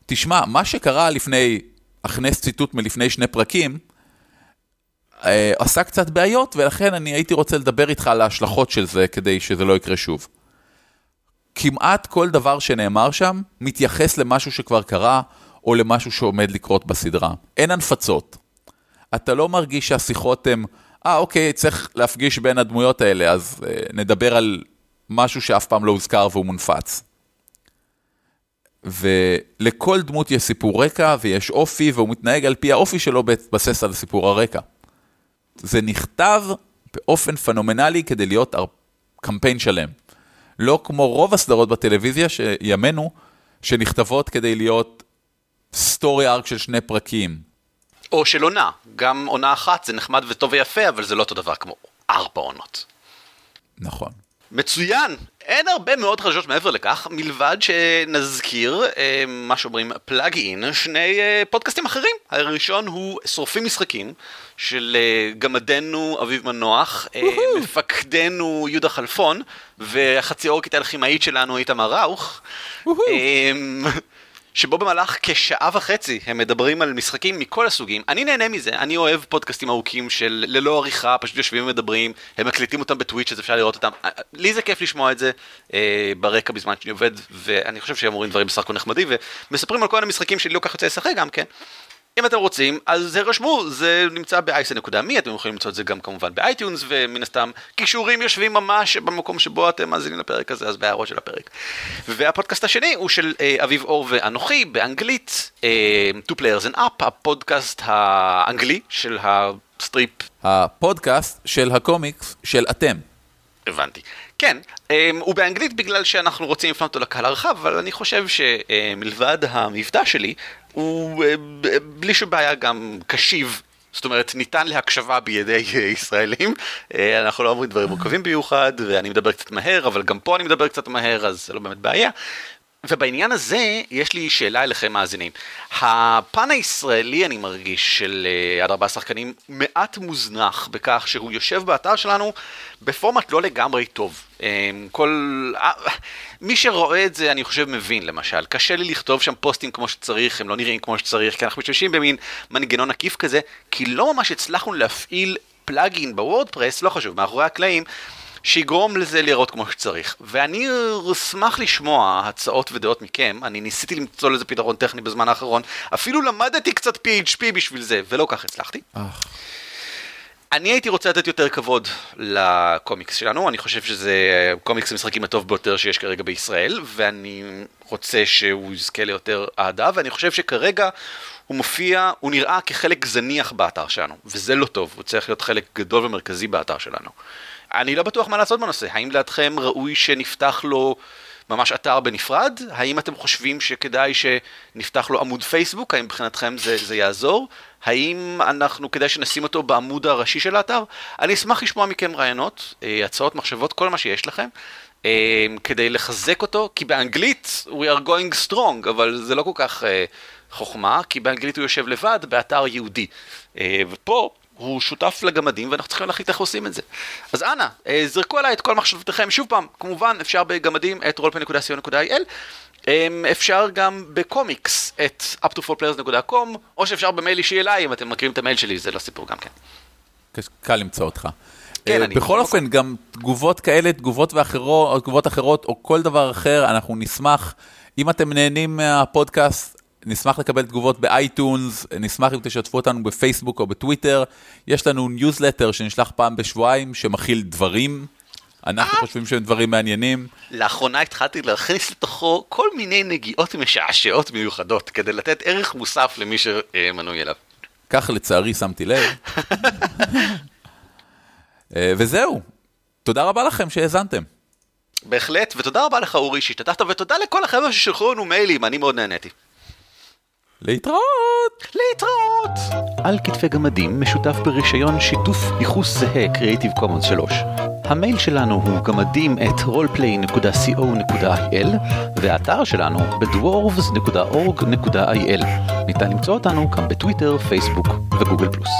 תשמע, מה שקרה לפני, הכנס ציטוט מלפני 2 פרקים, עשה קצת בעיות, ולכן אני הייתי רוצה לדבר איתך על ההשלכות של זה, כדי שזה לא יקרה שוב. כמעט כל דבר שנאמר שם, מתייחס למשהו שכבר קרה, או למשהו שעומד לקרות בסדרה. אין הנפצות. אתה לא מרגיש שהשיחות הם, אוקיי, צריך להפגיש בין הדמויות האלה, אז נדבר על משהו שאף פעם לא הוזכר והוא מונפץ. ולכל דמות יש סיפור רקע, ויש אופי, והוא מתנהג על פי האופי שלו בהתבסס על סיפור הרקע. זה נכתב באופן פנומנלי כדי להיות קמפיין שלם. לא כמו רוב הסדרות בטלוויזיה שימינו, שנכתבות כדי להיות סטורי ארק של 2 פרקים. או של עונה, גם עונה אחת זה נחמד וטוב ויפה, אבל זה לא אותו דבר כמו 4 עונות. נכון. מצוין, אין הרבה מאוד חדשות מעבר לכך, מלבד שנזכיר, מה שאומרים פלאג אין, 2 פודקאסטים אחרים. הראשון הוא שורפים משחקים, של גמדנו אביב מנוח, מפקדנו יהודה חלפון, והחצי אורקית הלחימאית שלנו איתמר ראוך, שבו במהלך כ1.5 שעות הם מדברים על משחקים מכל הסוגים. אני נהנה מזה, אני אוהב פודקאסטים ארוכים של ללא עריכה, פשוט יושבים ומדברים, הם מקליטים אותם בטוויץ' אז אפשר לראות אותם. לי זה כיף לשמוע את זה ברקע בזמן שאני עובד, ואני חושב שהם אומרים דברים בסך הכל נחמדי, ומספרים על כל המשחקים שלי לא כך יוצא לשחק גם כן. אם אתם רוצים, אז הרשמו, זה נמצא ב-ice.me, אתם יכולים למצוא את זה גם כמובן ב-iTunes, ומן הסתם, קישורים יושבים ממש במקום שבו אתם מאזינים לפרק הזה, אז בהערות של הפרק. והפודקאסט השני הוא של אביב אור ואנוכי, באנגלית, 2 Players and Up, הפודקאסט האנגלי של הסטריפ. הפודקאסט של הקומיקס של אתם. הבנתי. כן, הוא באנגלית בגלל שאנחנו רוצים לפנות אותו לקהל הרחב, אבל אני חושב שמלבד המבטא שלי, הוא בלי שבעיה גם קשיב, זאת אומרת ניתן להקשבה בידי ישראלים, אנחנו לא אומרים דברים מורכבים ביוחד, ואני מדבר קצת מהר, אבל גם פה אני מדבר קצת מהר, אז זה לא באמת בעיה. ובעניין הזה יש לי שאלה אליכם מאזינים. הפן הישראלי אני מרגיש של עד 4 שחקנים מעט מוזנח בכך שהוא יושב באתר שלנו בפורמט לא לגמרי טוב. כל מי שרואה את זה אני חושב מבין למשל. קשה לי לכתוב שם פוסטים כמו שצריך, הם לא נראים כמו שצריך, כי אנחנו משתמשים במין מנגנון עקיף כזה, כי לא ממש הצלחנו להפעיל פלאגין בוורדפרס, לא חשוב, מאחורי הקלעים, שיגרום לזה לראות כמו שצריך. ואני אשמח לשמוע הצעות ודעות מכם, אני ניסיתי למצוא לזה פתרון טכני בזמן האחרון, אפילו למדתי קצת PHP בשביל זה, ולא כך הצלחתי. אני הייתי רוצה לתת יותר כבוד לקומיקס שלנו, אני חושב שזה קומיקס המשחקים הטוב ביותר שיש כרגע בישראל, ואני רוצה שהוא יזכה ליותר אהדה, ואני חושב שכרגע הוא מופיע, הוא נראה כחלק זניח באתר שלנו, וזה לא טוב, הוא צריך להיות חלק גדול ומרכזי באתר שלנו. אני לא בטוח מה לעשות בנושא. האם לדעתכם ראוי שנפתח לו ממש אתר בנפרד? האם אתם חושבים שכדאי שנפתח לו עמוד פייסבוק? האם מבחינתכם זה יעזור? האם אנחנו כדאי שנשים אותו בעמוד הראשי של האתר? אני אשמח לשמוע מכם רעיונות, הצעות, מחשבות, כל מה שיש לכם, כדי לחזק אותו, כי באנגלית we are going strong, אבל זה לא כל כך חוכמה, כי באנגלית הוא יושב לבד באתר יהודי. ופה הוא שותף לגמדים, ואנחנו צריכים להחליט איך עושים את זה. אז אנא, זרקו עליי את כל מחשבותיכם, שוב פעם, כמובן אפשר בגמדים, את rollplay.co.il, אפשר גם בקומיקס את up24players.com, או שאפשר במייל אישי אליי, אם אתם מכירים את המייל שלי, זה לא סיפור גם כן. קל למצוא אותך. בכל אופן, גם תגובות כאלה, תגובות אחרות, או כל דבר אחר, אנחנו נשמח, אם אתם נהנים מהפודקאסט, נשמח לקבל תגובות באייטונס, נשמח אם תשתפו אותנו בפייסבוק או בטוויטר, יש לנו ניוזלטר שנשלח פעם בשבועיים, שמכיל דברים, אנחנו חושבים שהם דברים מעניינים. לאחרונה התחלתי להכניס לתוכו כל מיני נגיעות משעשעות מיוחדות, כדי לתת ערך מוסף למי שמנוי אליו. כך לצערי שמתי לב. וזהו, תודה רבה לכם שהאזנתם. בהחלט, ותודה רבה לך אורי שהשתתפת, ותודה לכל החבר'ה ששלחו לנו מיילים, אני מאוד נהניתי. להתראות! להתראות! על כתפי גמדים משותף ברישיון שיתוף ייחוס זהה Creative Commons 3. המייל שלנו הוא gamadim@roleplay.co.il והאתר שלנו ב-dwarves.org.il. ניתן למצוא אותנו גם בטוויטר, פייסבוק וגוגל פלוס.